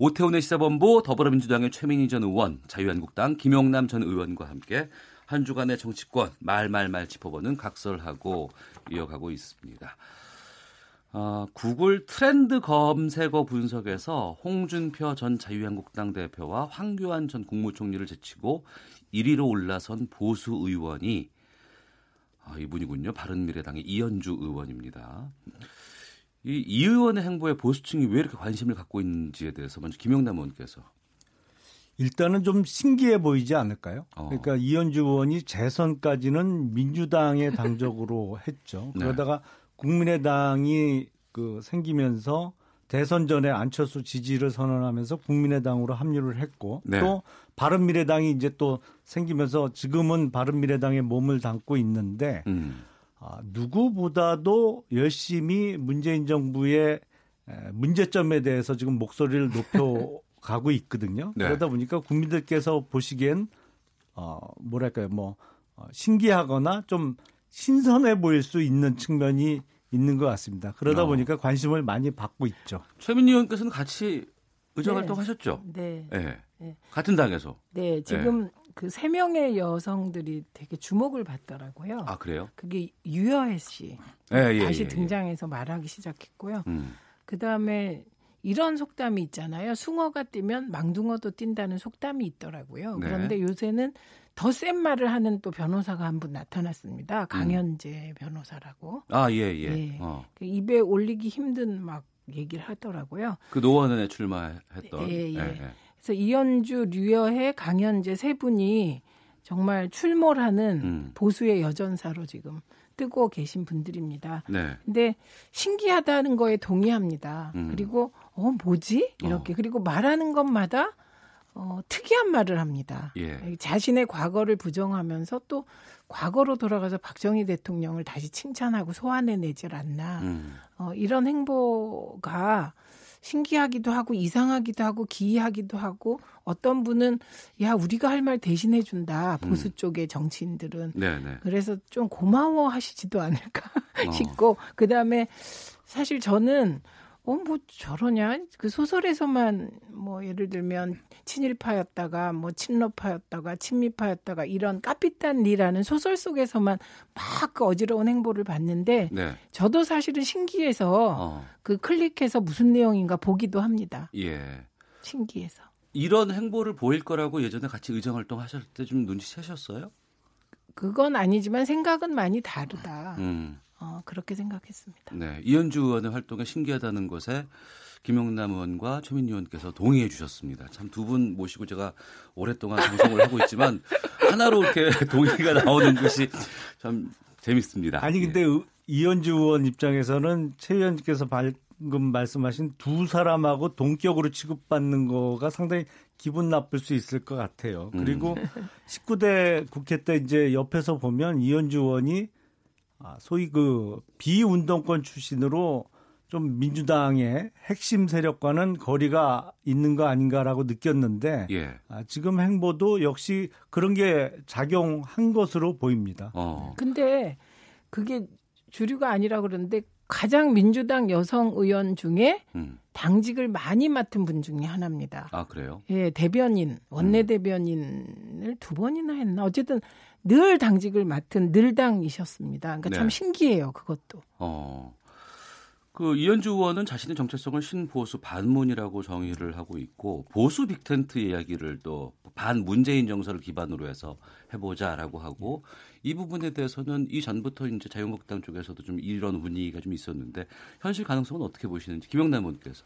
오태훈의 시사본부 더불어민주당의 최민희 전 의원, 자유한국당 김용남 전 의원과 함께 한 주간의 정치권 말말말 짚어보는 각설하고 이어가고 있습니다. 어, 구글 트렌드 검색어 분석에서 홍준표 전 자유한국당 대표와 황교안 전 국무총리를 제치고 일 위로 올라선 보수 의원이 아, 이분이군요. 바른미래당의 이현주 의원입니다. 이, 이 의원의 행보에 보수층이 왜 이렇게 관심을 갖고 있는지에 대해서 먼저 김용남 의원께서. 일단은 좀 신기해 보이지 않을까요? 어. 그러니까 이현주 의원이 재선까지는 민주당의 당적으로 했죠. 그러다가 네. 국민의당이 그 생기면서 대선 전에 안철수 지지를 선언하면서 국민의당으로 합류를 했고 네. 또 바른미래당이 이제 또 생기면서 지금은 바른미래당의 몸을 담고 있는데 음. 누구보다도 열심히 문재인 정부의 문제점에 대해서 지금 목소리를 높여가고 있거든요. 네. 그러다 보니까 국민들께서 보시기엔 어, 뭐랄까요, 뭐 신기하거나 좀 신선해 보일 수 있는 측면이 있는 것 같습니다. 그러다 어. 보니까 관심을 많이 받고 있죠. 최민희 의원께서는 같이 의정 활동하셨죠? 네. 네. 네. 네. 같은 당에서. 네, 지금. 네. 그 세 명의 여성들이 되게 주목을 받더라고요. 아 그래요? 그게 유여혜 씨 예, 예, 다시 예, 예. 등장해서 말하기 시작했고요. 음. 그 다음에 이런 속담이 있잖아요. 숭어가 뛰면 망둥어도 뛴다는 속담이 있더라고요. 네. 그런데 요새는 더 센 말을 하는 또 변호사가 한 분 나타났습니다. 강현재 음. 변호사라고. 아 예예. 예. 예. 어. 그 입에 올리기 힘든 막 얘기를 하더라고요. 그 노원에 출마했던. 예, 예. 예, 예. 그래서 이현주, 류여혜, 강현재 세 분이 정말 출몰하는 음. 보수의 여전사로 지금 뜨고 계신 분들입니다. 네. 근데 신기하다는 거에 동의합니다. 음. 그리고 어 뭐지? 이렇게 어. 그리고 말하는 것마다 어, 특이한 말을 합니다. 예. 자신의 과거를 부정하면서 또 과거로 돌아가서 박정희 대통령을 다시 칭찬하고 소환해내질 않나. 음. 어, 이런 행보가 신기하기도 하고 이상하기도 하고 기이하기도 하고 어떤 분은 야 우리가 할 말 대신해 준다. 보수 음. 쪽의 정치인들은. 네네. 그래서 좀 고마워하시지도 않을까 어. 싶고 그다음에 사실 저는 어, 뭐 저러냐? 그 소설에서만 뭐 예를 들면 친일파였다가 뭐 친러파였다가 친미파였다가 이런 까피탄리라는 소설 속에서만 막 그 어지러운 행보를 봤는데 네. 저도 사실은 신기해서 어. 그 클릭해서 무슨 내용인가 보기도 합니다. 예. 신기해서. 이런 행보를 보일 거라고 예전에 같이 의정활동 하실 때 좀 눈치채셨어요? 그건 아니지만 생각은 많이 다르다. 음. 어, 그렇게 생각했습니다. 네, 이현주 의원의 활동에 신기하다는 것에 김용남 의원과 최민희 의원께서 동의해 주셨습니다. 참 두 분 모시고 제가 오랫동안 방송을 하고 있지만 하나로 이렇게 동의가 나오는 것이 참 재밌습니다. 아니 근데 예. 이현주 의원 입장에서는 최 의원님께서 방금 말씀하신 두 사람하고 동격으로 취급받는 거가 상당히 기분 나쁠 수 있을 것 같아요. 그리고 음. 십구 대 국회 때 이제 옆에서 보면 이현주 의원이 소위 그 비운동권 출신으로 좀 민주당의 핵심 세력과는 거리가 있는 거 아닌가라고 느꼈는데 예. 아, 지금 행보도 역시 그런 게 작용한 것으로 보입니다. 어. 근데 그게 주류가 아니라 그러는데 가장 민주당 여성 의원 중에 음. 당직을 많이 맡은 분 중에 하나입니다. 아 그래요? 예, 대변인, 원내대변인을 음. 두 번이나 했나? 어쨌든 늘 당직을 맡은 늘당이셨습니다. 그러니까 네. 참 신기해요, 그것도. 어, 그 이현주 의원은 자신의 정체성을 신보수 반문이라고 정의를 하고 있고 보수 빅텐트 이야기를 또 반문재인 정서를 기반으로 해서 해보자라고 하고 이 부분에 대해서는 이 전부터 이제 자유한국당 쪽에서도 좀 이런 분위기가 좀 있었는데 현실 가능성은 어떻게 보시는지 김영남 의원께서.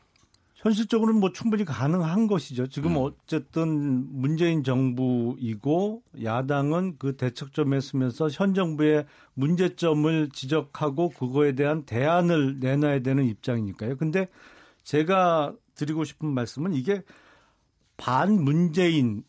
현실적으로는 뭐 충분히 가능한 것이죠. 지금 음. 어쨌든 문재인 정부이고 야당은 그 대척점에 서면서 현 정부의 문제점을 지적하고 그거에 대한 대안을 내놔야 되는 입장이니까요. 근데 제가 드리고 싶은 말씀은 이게 반문재인을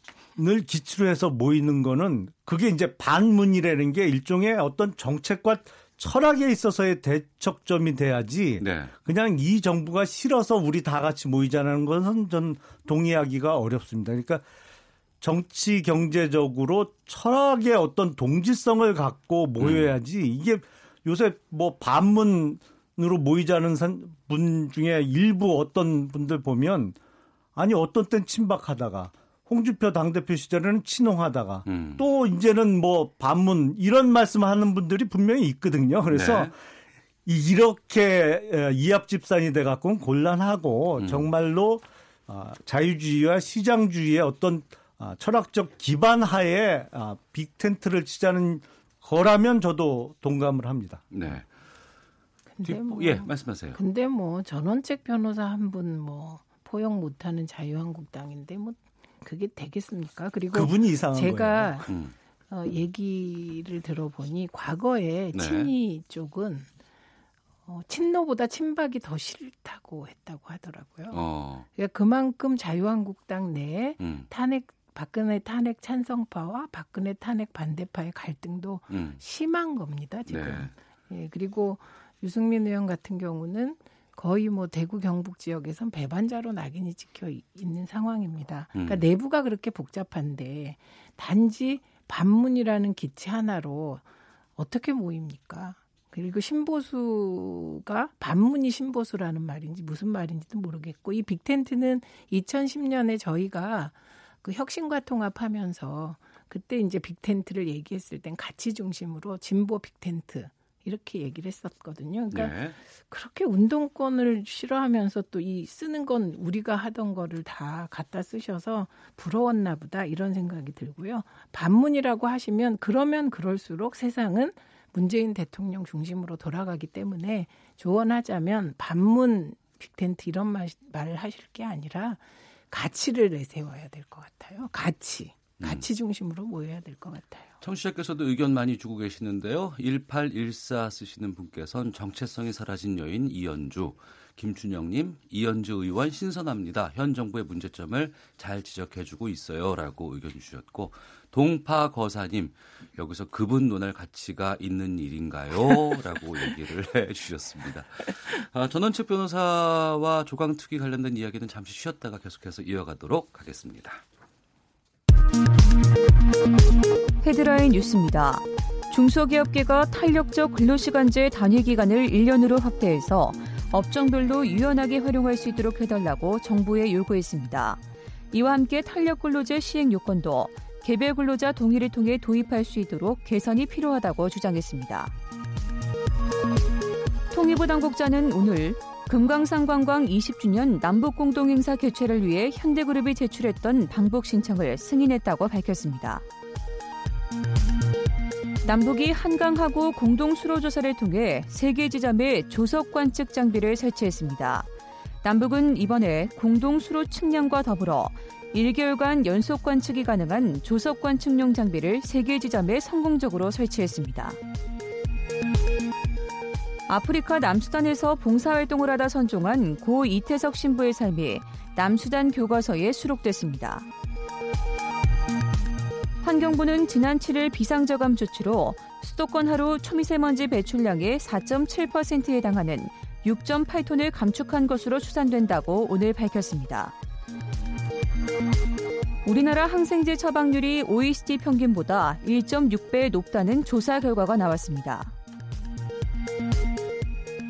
기치로 해서 모이는 거는 그게 이제 반문이라는 게 일종의 어떤 정책과 철학에 있어서의 대척점이 돼야지 네. 그냥 이 정부가 싫어서 우리 다 같이 모이자는 것은 전 동의하기가 어렵습니다. 그러니까 정치 경제적으로 철학의 어떤 동질성을 갖고 모여야지 음. 이게 요새 뭐 반문으로 모이자는 분 중에 일부 어떤 분들 보면 아니 어떤 땐 친박하다가 홍준표 당대표 시절에는 친홍하다가 음. 또 이제는 뭐 반문 이런 말씀하는 분들이 분명히 있거든요. 그래서 네. 이렇게 이합집산이 돼갖고는 곤란하고 음. 정말로 자유주의와 시장주의의 어떤 철학적 기반 하에 빅텐트를 치자는 거라면 저도 동감을 합니다. 네. 근데 뭐, 예, 말씀하세요. 근데 뭐 전원책 변호사 한 분 뭐 포용 못하는 자유한국당인데 뭐. 그게 되겠습니까? 그리고 그분이 이상한 제가 음. 어, 얘기를 들어보니 과거에 네. 친이 쪽은 어, 친노보다 친박이 더 싫다고 했다고 하더라고요. 어. 그러니까 그만큼 자유한국당 내에 음. 탄핵 박근혜 탄핵 찬성파와 박근혜 탄핵 반대파의 갈등도 음. 심한 겁니다. 지금. 네. 예, 그리고 유승민 의원 같은 경우는 거의 뭐 대구 경북 지역에선 배반자로 낙인이 찍혀 있는 상황입니다. 그러니까 음. 내부가 그렇게 복잡한데 단지 반문이라는 기치 하나로 어떻게 모입니까? 그리고 신보수가 반문이 신보수라는 말인지 무슨 말인지도 모르겠고 이 빅텐트는 이천십 년에 저희가 그 혁신과 통합하면서 그때 이제 빅텐트를 얘기했을 땐 가치 중심으로 진보 빅텐트 이렇게 얘기를 했었거든요. 그러니까 네. 그렇게 운동권을 싫어하면서 또 이 쓰는 건 우리가 하던 거를 다 갖다 쓰셔서 부러웠나 보다 이런 생각이 들고요. 반문이라고 하시면 그러면 그럴수록 세상은 문재인 대통령 중심으로 돌아가기 때문에 조언하자면 반문 빅텐트 이런 말, 말을 하실 게 아니라 가치를 내세워야 될 것 같아요. 가치. 가치 중심으로 모여야 될 것 같아요. 청취자께서도 의견 많이 주고 계시는데요. 일팔일사 쓰시는 분께서는 정체성이 사라진 여인 이현주. 김준영님, 이현주 의원 신선합니다. 현 정부의 문제점을 잘 지적해주고 있어요. 라고 의견 주셨고, 동파거사님, 여기서 그분 논할 가치가 있는 일인가요? 라고 얘기를 해주셨습니다. 아, 전원책 변호사와 조강특위 관련된 이야기는 잠시 쉬었다가 계속해서 이어가도록 하겠습니다. 헤드라인 뉴스입니다. 중소기업계가 탄력적 근로시간제 단위기간을 일 년으로 확대해서 업종별로 유연하게 활용할 수 있도록 해달라고 정부에 요구했습니다. 이와 함께 탄력근로제 시행 요건도 개별 근로자 동의를 통해 도입할 수 있도록 개선이 필요하다고 주장했습니다. 통일부 당국자는 오늘 금강산 관광 이십 주년 남북공동행사 개최를 위해 현대그룹이 제출했던 방북 신청을 승인했다고 밝혔습니다. 남북이 한강하고 공동 수로조사를 통해 세 개 지점에 조석 관측 장비를 설치했습니다. 남북은 이번에 공동 수로 측량과 더불어 일 개월간 연속 관측이 가능한 조석 관측용 장비를 세 개 지점에 성공적으로 설치했습니다. 아프리카 남수단에서 봉사활동을 하다 선종한 고 이태석 신부의 삶이 남수단 교과서에 수록됐습니다. 환경부는 지난 칠 일 비상저감 조치로 수도권 하루 초미세먼지 배출량의 사 점 칠 퍼센트에 해당하는 육 점 팔 톤을 감축한 것으로 추산된다고 오늘 밝혔습니다. 우리나라 항생제 처방률이 오이시디 평균보다 일 점 육 배 높다는 조사 결과가 나왔습니다.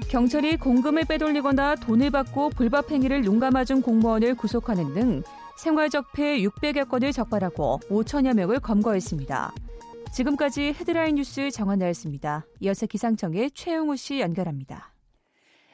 경찰이 공금을 빼돌리거나 돈을 받고 불법 행위를 눈감아준 공무원을 구속하는 등 생활적폐 육백여 건을 적발하고 오천여 명을 검거했습니다. 지금까지 헤드라인 뉴스 정원나였습니다. 이어서 기상청의 최영우 씨 연결합니다.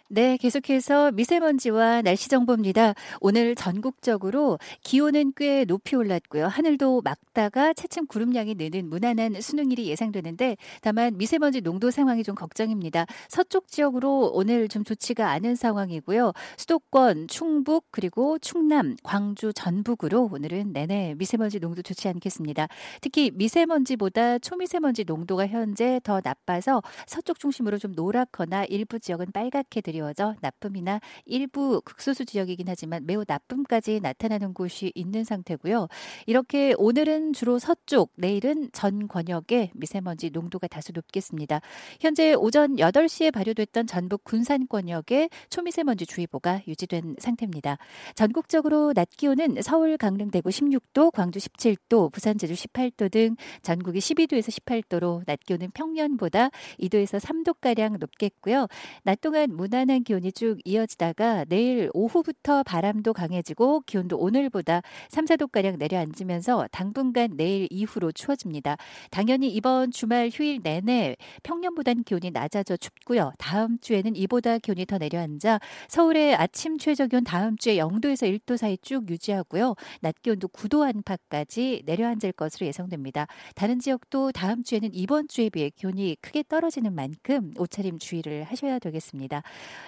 네, 계속해서 미세먼지와 날씨 정보입니다. 오늘 전국적으로 기온은 꽤 높이 올랐고요. 하늘도 막다가 차츰 구름량이 느는 무난한 수능일이 예상되는데 다만 미세먼지 농도 상황이 좀 걱정입니다. 서쪽 지역으로 오늘 좀 좋지가 않은 상황이고요. 수도권, 충북 그리고 충남, 광주, 전북으로 오늘은 내내 미세먼지 농도 좋지 않겠습니다. 특히 미세먼지보다 초미세먼지 농도가 현재 더 나빠서 서쪽 중심으로 좀 노랗거나 일부 지역은 빨갛게 들이 이어져 나쁨이나 일부 극소수 지역이긴 하지만 매우 나쁨까지 나타나는 곳이 있는 상태고요. 이렇게 오늘은 주로 서쪽, 내일은 전 권역에 미세먼지 농도가 다소 높겠습니다. 현재 오전 여덟 시에 발효됐던 전북 군산 권역에 초미세먼지 주의보가 유지된 상태입니다. 전국적으로 낮 기온은 서울, 강릉, 대구 십육 도, 광주 십칠 도, 부산, 제주 십팔 도 등 전국이 십이 도에서 십팔 도로 낮 기온은 평년보다 이 도에서 삼 도가량 높겠고요. 낮 동안 무난 한 기온이 쭉 이어지다가 내일 오후부터 바람도 강해지고 기온도 오늘보다 삼, 사 도가량 내려앉으면서 당분간 내일 이후로 추워집니다. 당연히 이번 주말 휴일 내내 평년보단 기온이 낮아져 춥고요. 다음 주에는 이보다 기온이 더 내려앉아 서울의 아침 최저기온 다음 주에 영 도에서 일 도 사이 쭉 유지하고요. 낮 기온도 구 도 안팎까지 내려앉을 것으로 예상됩니다. 다른 지역도 다음 주에는 이번 주에 비해 기온이 크게 떨어지는 만큼 옷차림 주의를 하셔야 되겠습니다.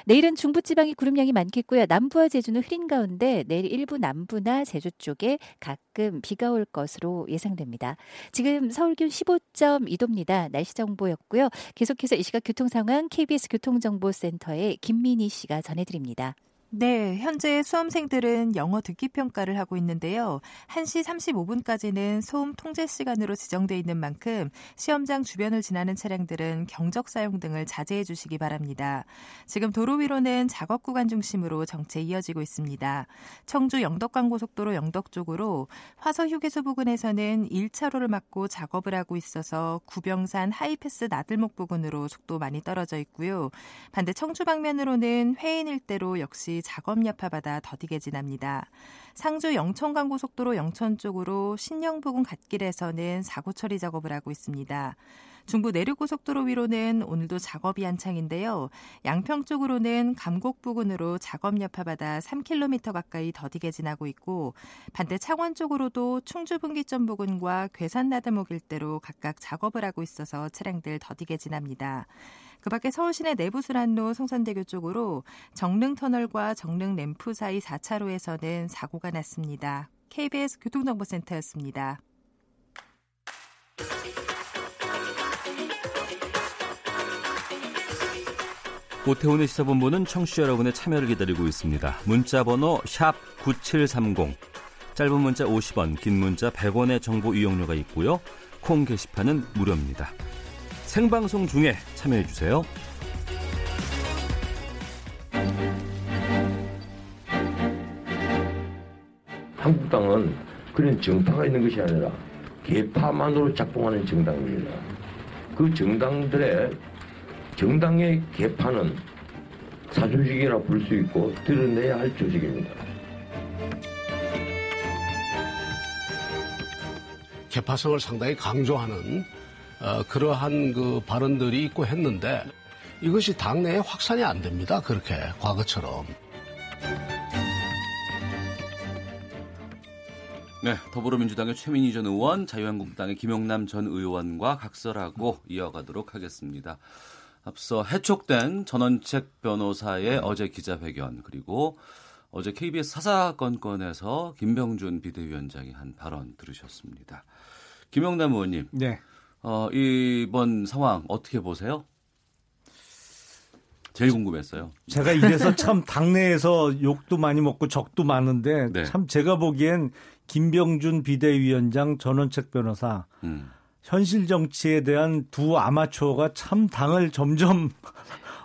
내일은 중부지방이 구름량이 많겠고요. 남부와 제주는 흐린 가운데 내일 일부 남부나 제주 쪽에 가끔 비가 올 것으로 예상됩니다. 지금 서울 기온 십오 점 이 도입니다. 날씨 정보였고요. 계속해서 이 시각 교통 상황 케이비에스 교통정보센터의 김민희 씨가 전해드립니다. 네, 현재 수험생들은 영어 듣기 평가를 하고 있는데요. 한 시 삼십오 분까지는 소음 통제 시간으로 지정돼 있는 만큼 시험장 주변을 지나는 차량들은 경적 사용 등을 자제해 주시기 바랍니다. 지금 도로 위로는 작업 구간 중심으로 정체 이어지고 있습니다. 청주 영덕간고속도로 영덕 쪽으로 화서 휴게소 부근에서는 일 차로를 막고 작업을 하고 있어서 구병산 하이패스 나들목 부근으로 속도 많이 떨어져 있고요. 반대 청주 방면으로는 회인 일대로 역시 작업 여파받아 더디게 지납니다. 상주 영천간고속도로 영천 쪽으로 신영부근 갓길에서는 사고 처리 작업을 하고 있습니다. 중부 내륙고속도로 위로는 오늘도 작업이 한창인데요. 양평 쪽으로는 감곡 부근으로 작업 여파받아 삼 킬로미터 가까이 더디게 지나고 있고 반대 창원 쪽으로도 충주분기점 부근과 괴산나들목 일대로 각각 작업을 하고 있어서 차량들 더디게 지납니다. 그 밖에 서울시내 내부순환로 성산대교 쪽으로 정릉터널과 정릉램프 사이 사 차로에서는 사고가 났습니다. 케이비에스 교통정보센터였습니다. 오태훈의 시사본부는 청취자 여러분의 참여를 기다리고 있습니다. 문자번호 샵 구칠삼공, 짧은 문자 오십 원, 긴 문자 백 원의 정보 이용료가 있고요. 콩 게시판은 무료입니다. 생방송 중에 참여해주세요. 한국당은 그런 정파가 있는 것이 아니라 개파만으로 작동하는 정당입니다. 그 정당들의 정당의 개파는 사조직이라 볼 수 있고 드러내야 할 조직입니다. 개파성을 상당히 강조하는 어, 그러한 그 발언들이 있고 했는데 이것이 당내에 확산이 안 됩니다. 그렇게 과거처럼. 네, 더불어민주당의 최민희 전 의원, 자유한국당의 김용남 전 의원과 각설하고 이어가도록 하겠습니다. 앞서 해촉된 전원책 변호사의 어제 기자회견, 그리고 어제 케이비에스 사사 건건에서 김병준 비대위원장이 한 발언 들으셨습니다. 김용남 의원님, 네. 어, 이번 상황 어떻게 보세요? 제일 궁금했어요. 제가 이래서 참 당내에서 욕도 많이 먹고 적도 많은데 네. 참 제가 보기엔 김병준 비대위원장, 전원책 변호사, 음. 현실 정치에 대한 두 아마추어가 참 당을 점점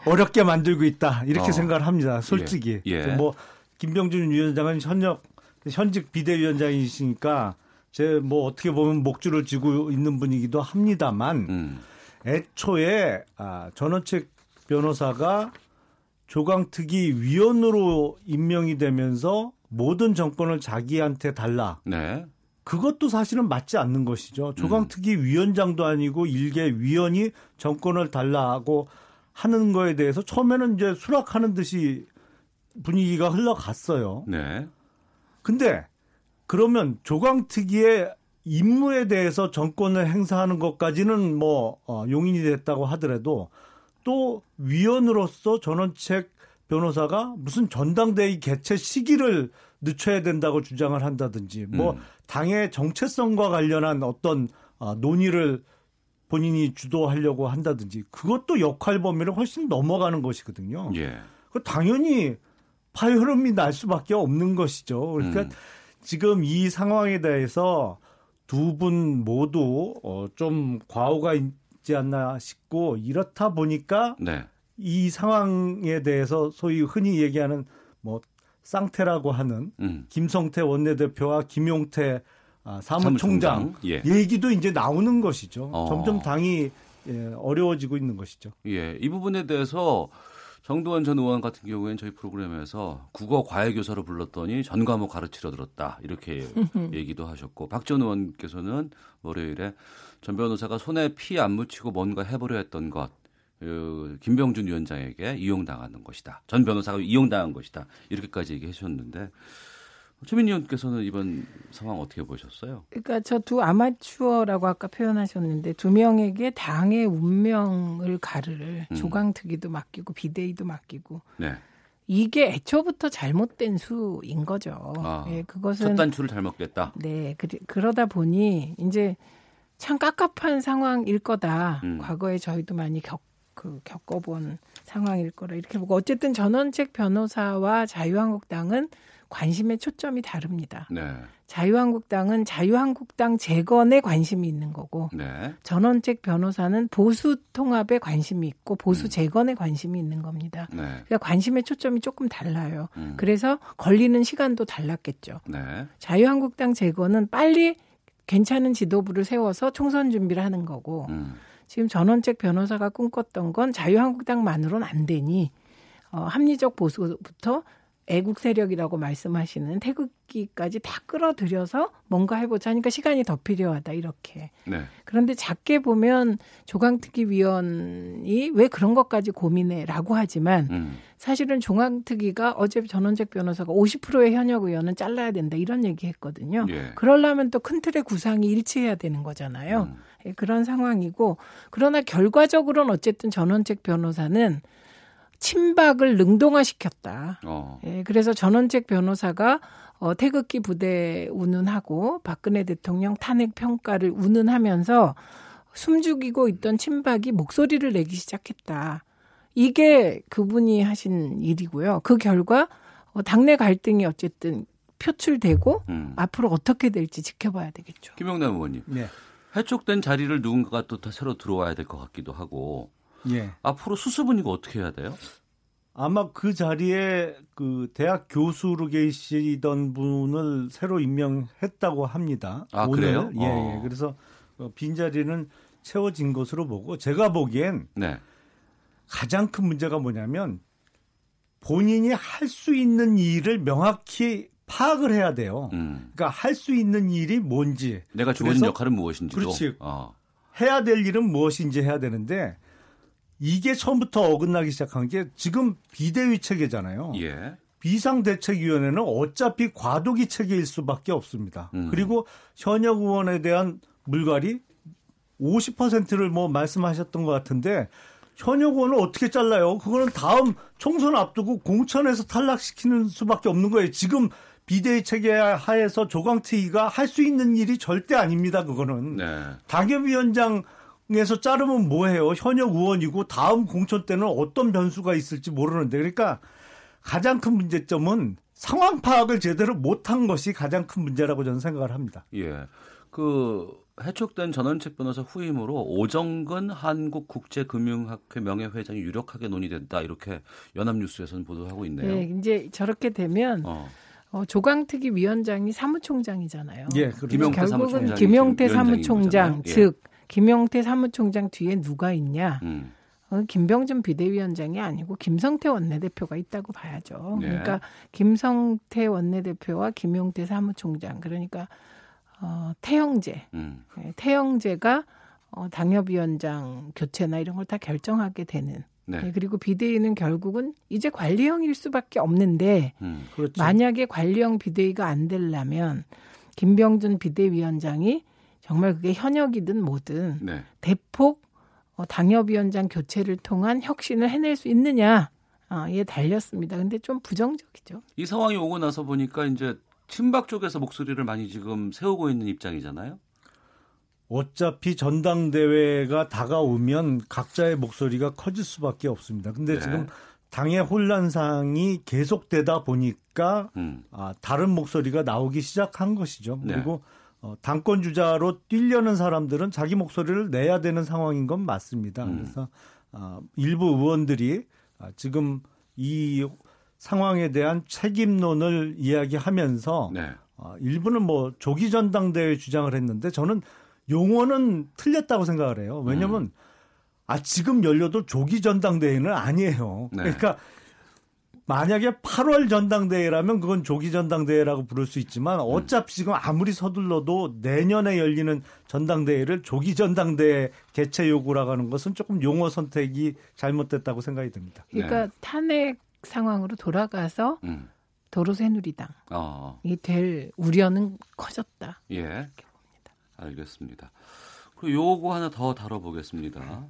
어렵게 만들고 있다. 이렇게 어. 생각을 합니다. 솔직히. 예. 예. 뭐 김병준 위원장은 현역, 현직 비대위원장이시니까 제 뭐 어떻게 보면 목줄을 쥐고 있는 분이기도 합니다만 음. 애초에 아, 전원책 변호사가 조강특위 위원으로 임명이 되면서 모든 정권을 자기한테 달라. 네. 그것도 사실은 맞지 않는 것이죠. 조강특위 음. 위원장도 아니고 일개 위원이 정권을 달라고 하는 거에 대해서 처음에는 이제 수락하는 듯이 분위기가 흘러갔어요. 네. 근데 그러면 조강특위의 임무에 대해서 정권을 행사하는 것까지는 뭐 용인이 됐다고 하더라도 또 위원으로서 전원책 변호사가 무슨 전당대회 개최 시기를 늦춰야 된다고 주장을 한다든지 뭐 음. 당의 정체성과 관련한 어떤 논의를 본인이 주도하려고 한다든지 그것도 역할 범위를 훨씬 넘어가는 것이거든요. 예. 당연히 파열음이 날 수밖에 없는 것이죠. 그러니까 음. 지금 이 상황에 대해서 두 분 모두 좀 과오가 있지 않나 싶고 이렇다 보니까 네. 이 상황에 대해서 소위 흔히 얘기하는 뭐 쌍태라고 하는 음. 김성태 원내대표와 김용태 사무총장, 사무총장. 예. 얘기도 이제 나오는 것이죠. 어. 점점 당이 어려워지고 있는 것이죠. 예, 이 부분에 대해서 정두원 전 의원 같은 경우에는 저희 프로그램에서 국어 과외교사로 불렀더니 전 과목 가르치러 들었다 이렇게 얘기도 하셨고 박 전 의원께서는 월요일에 전 변호사가 손에 피 안 묻히고 뭔가 해보려 했던 것 김병준 위원장에게 이용당하는 것이다. 전 변호사가 이용당한 것이다. 이렇게까지 얘기해 주셨는데 최민희 의원께서는 이번 상황 어떻게 보셨어요? 그러니까 저 두 아마추어라고 아까 표현하셨는데 두 명에게 당의 운명을 가를 음. 조강특위도 맡기고 비대위도 맡기고 네. 이게 애초부터 잘못된 수인 거죠. 아, 예, 그것은 첫 단추를 잘못 깼다. 네, 그, 그러다 보니 이제 참 깝깝한 상황일 거다. 음. 과거에 저희도 많이 겪 그 겪어본 상황일 거라 이렇게 보고 어쨌든 전원책 변호사와 자유한국당은 관심의 초점이 다릅니다. 네. 자유한국당은 자유한국당 재건에 관심이 있는 거고 네. 전원책 변호사는 보수 통합에 관심이 있고 보수 음. 재건에 관심이 있는 겁니다. 네. 그러니까 관심의 초점이 조금 달라요. 음. 그래서 걸리는 시간도 달랐겠죠. 네. 자유한국당 재건은 빨리 괜찮은 지도부를 세워서 총선 준비를 하는 거고 음. 지금 전원책 변호사가 꿈꿨던 건 자유한국당만으로는 안 되니 어, 합리적 보수부터 애국 세력이라고 말씀하시는 태극기까지 다 끌어들여서 뭔가 해보자 하니까 시간이 더 필요하다 이렇게. 네. 그런데 작게 보면 조강특위 위원이 왜 그런 것까지 고민해라고 하지만 음. 사실은 조강특위가 어제 전원책 변호사가 오십 퍼센트의 현역 의원은 잘라야 된다 이런 얘기했거든요. 예. 그러려면 또 큰 틀의 구상이 일치해야 되는 거잖아요. 음. 그런 상황이고 그러나 결과적으로는 어쨌든 전원책 변호사는 친박을 능동화시켰다. 어. 예, 그래서 전원책 변호사가 어, 태극기 부대 운운하고 박근혜 대통령 탄핵 평가를 운운하면서 숨죽이고 있던 친박이 목소리를 내기 시작했다. 이게 그분이 하신 일이고요. 그 결과 당내 갈등이 어쨌든 표출되고 음. 앞으로 어떻게 될지 지켜봐야 되겠죠. 김용남 의원님. 네. 해촉된 자리를 누군가가 또 새로 들어와야 될 것 같기도 하고 예. 앞으로 수습은 이거 어떻게 해야 돼요? 아마 그 자리에 그 대학 교수로 계시던 분을 새로 임명했다고 합니다. 아 오늘. 그래요? 예, 어. 예. 그래서 빈자리는 채워진 것으로 보고 제가 보기엔 네. 가장 큰 문제가 뭐냐면 본인이 할 수 있는 일을 명확히 파악을 해야 돼요. 음. 그러니까 할 수 있는 일이 뭔지. 내가 주어진 역할은 무엇인지도. 그렇지. 어. 해야 될 일은 무엇인지 해야 되는데 이게 처음부터 어긋나기 시작한 게 지금 비대위 체계잖아요. 예. 비상대책위원회는 어차피 과도기 체계일 수밖에 없습니다. 음. 그리고 현역 의원에 대한 물갈이 오십 퍼센트를 뭐 말씀하셨던 것 같은데 현역 의원을 어떻게 잘라요? 그거는 다음 총선 앞두고 공천에서 탈락시키는 수밖에 없는 거예요. 지금 비대위 체계 하에서 조강특위가 할 수 있는 일이 절대 아닙니다. 그거는. 네. 당협위원장에서 자르면 뭐해요? 현역 의원이고 다음 공천 때는 어떤 변수가 있을지 모르는데. 그러니까 가장 큰 문제점은 상황 파악을 제대로 못한 것이 가장 큰 문제라고 저는 생각을 합니다. 예. 그... 해촉된 전원책 변호사 후임으로 오정근 한국국제금융학회 명예회장이 유력하게 논의된다 이렇게 연합뉴스에서는 보도하고 있네요. 네, 이제 저렇게 되면 어. 어, 조강특위 위원장이 사무총장이잖아요. 예, 김용태 결국은 김용태 사무총장, 즉 예. 김용태 사무총장 뒤에 누가 있냐? 음. 김병준 비대위원장이 아니고 김성태 원내대표가 있다고 봐야죠. 예. 그러니까 김성태 원내대표와 김용태 사무총장, 그러니까. 어, 태영재, 음. 태영재가 어, 당협위원장 교체나 이런 걸 다 결정하게 되는. 네. 네, 그리고 비대위는 결국은 이제 관리형일 수밖에 없는데 음, 그렇죠. 만약에 관리형 비대위가 안 되려면 김병준 비대위원장이 정말 그게 현역이든 뭐든 네. 대폭 어, 당협위원장 교체를 통한 혁신을 해낼 수 있느냐에 어, 달렸습니다. 근데 좀 부정적이죠. 이 상황이 오고 나서 보니까 이제 친박 쪽에서 목소리를 많이 지금 세우고 있는 입장이잖아요. 어차피 전당대회가 다가오면 각자의 목소리가 커질 수밖에 없습니다. 근데 네. 지금 당의 혼란상이 계속되다 보니까 음. 아, 다른 목소리가 나오기 시작한 것이죠. 네. 그리고 어, 당권 주자로 뛰려는 사람들은 자기 목소리를 내야 되는 상황인 건 맞습니다. 음. 그래서 아, 일부 의원들이 아, 지금 이 상황에 대한 책임론을 이야기하면서 네. 어, 일부는 뭐 조기 전당대회 주장을 했는데 저는 용어는 틀렸다고 생각을 해요. 왜냐하면 음. 아 지금 열려도 조기 전당대회는 아니에요. 네. 그러니까 만약에 팔월 전당대회라면 그건 조기 전당대회라고 부를 수 있지만 어차피 음. 지금 아무리 서둘러도 내년에 열리는 전당대회를 조기 전당대회 개최 요구라고 하는 것은 조금 용어 선택이 잘못됐다고 생각이 듭니다. 그러니까 네. 탄핵 상황으로 돌아가서 음. 도로새누리당이 어. 될 우려는 커졌다. 예, 이렇게 봅니다. 알겠습니다. 그리고 요거 하나 더 다뤄보겠습니다.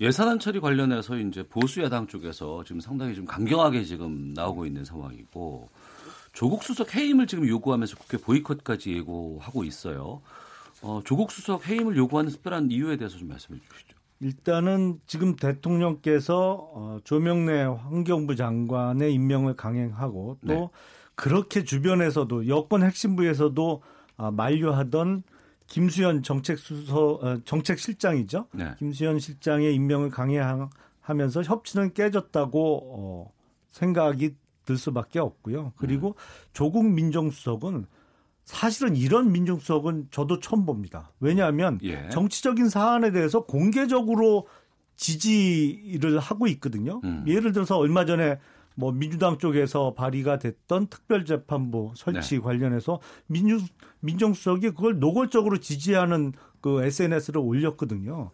예산안 처리 관련해서 이제 보수 야당 쪽에서 지금 상당히 좀 강경하게 지금 나오고 있는 상황이고 조국 수석 해임을 지금 요구하면서 국회 보이콧까지 예고하고 있어요. 어, 조국 수석 해임을 요구하는 특별한 이유에 대해서 좀 말씀해 주시죠. 일단은 지금 대통령께서 조명래 환경부 장관의 임명을 강행하고 또 네. 그렇게 주변에서도 여권 핵심부에서도 만류하던 김수현 정책수서, 정책실장이죠. 네. 김수현 실장의 임명을 강행하면서 협치는 깨졌다고 생각이 들 수밖에 없고요. 그리고 조국 민정수석은 사실은 이런 민정수석은 저도 처음 봅니다. 왜냐하면 예. 정치적인 사안에 대해서 공개적으로 지지를 하고 있거든요. 음. 예를 들어서 얼마 전에 뭐 민주당 쪽에서 발의가 됐던 특별재판부 설치 네. 관련해서 민주, 민정수석이 그걸 노골적으로 지지하는 그 에스엔에스를 올렸거든요.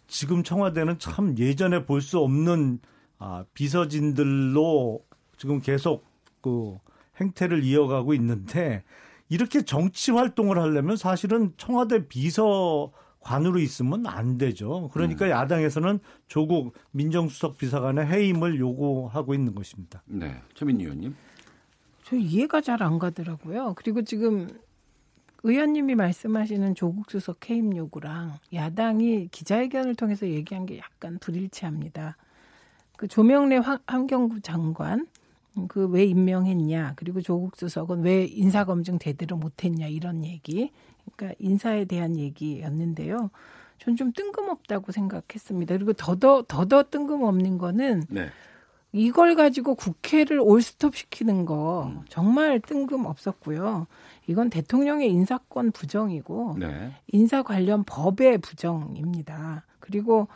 지금 청와대는 참 예전에 볼 수 없는 아, 비서진들로 지금 계속 그 행태를 이어가고 있는데 이렇게 정치 활동을 하려면 사실은 청와대 비서관으로 있으면 안 되죠. 그러니까 음. 야당에서는 조국 민정수석 비서관의 해임을 요구하고 있는 것입니다. 네, 최민희 의원님. 저 이해가 잘 안 가더라고요. 그리고 지금 의원님이 말씀하시는 조국 수석 해임 요구랑 야당이 기자회견을 통해서 얘기한 게 약간 불일치합니다. 그 조명래 환경부 장관 그 왜 임명했냐, 그리고 조국 수석은 왜 인사검증 제대로 못했냐, 이런 얘기, 그러니까 인사에 대한 얘기였는데요. 전 좀 뜬금없다고 생각했습니다. 그리고 더더 더더 뜬금없는 거는 네. 이걸 가지고 국회를 올스톱 시키는 거 정말 뜬금없었고요. 이건 대통령의 인사권 부정이고 네. 인사 관련 법의 부정입니다. 그리고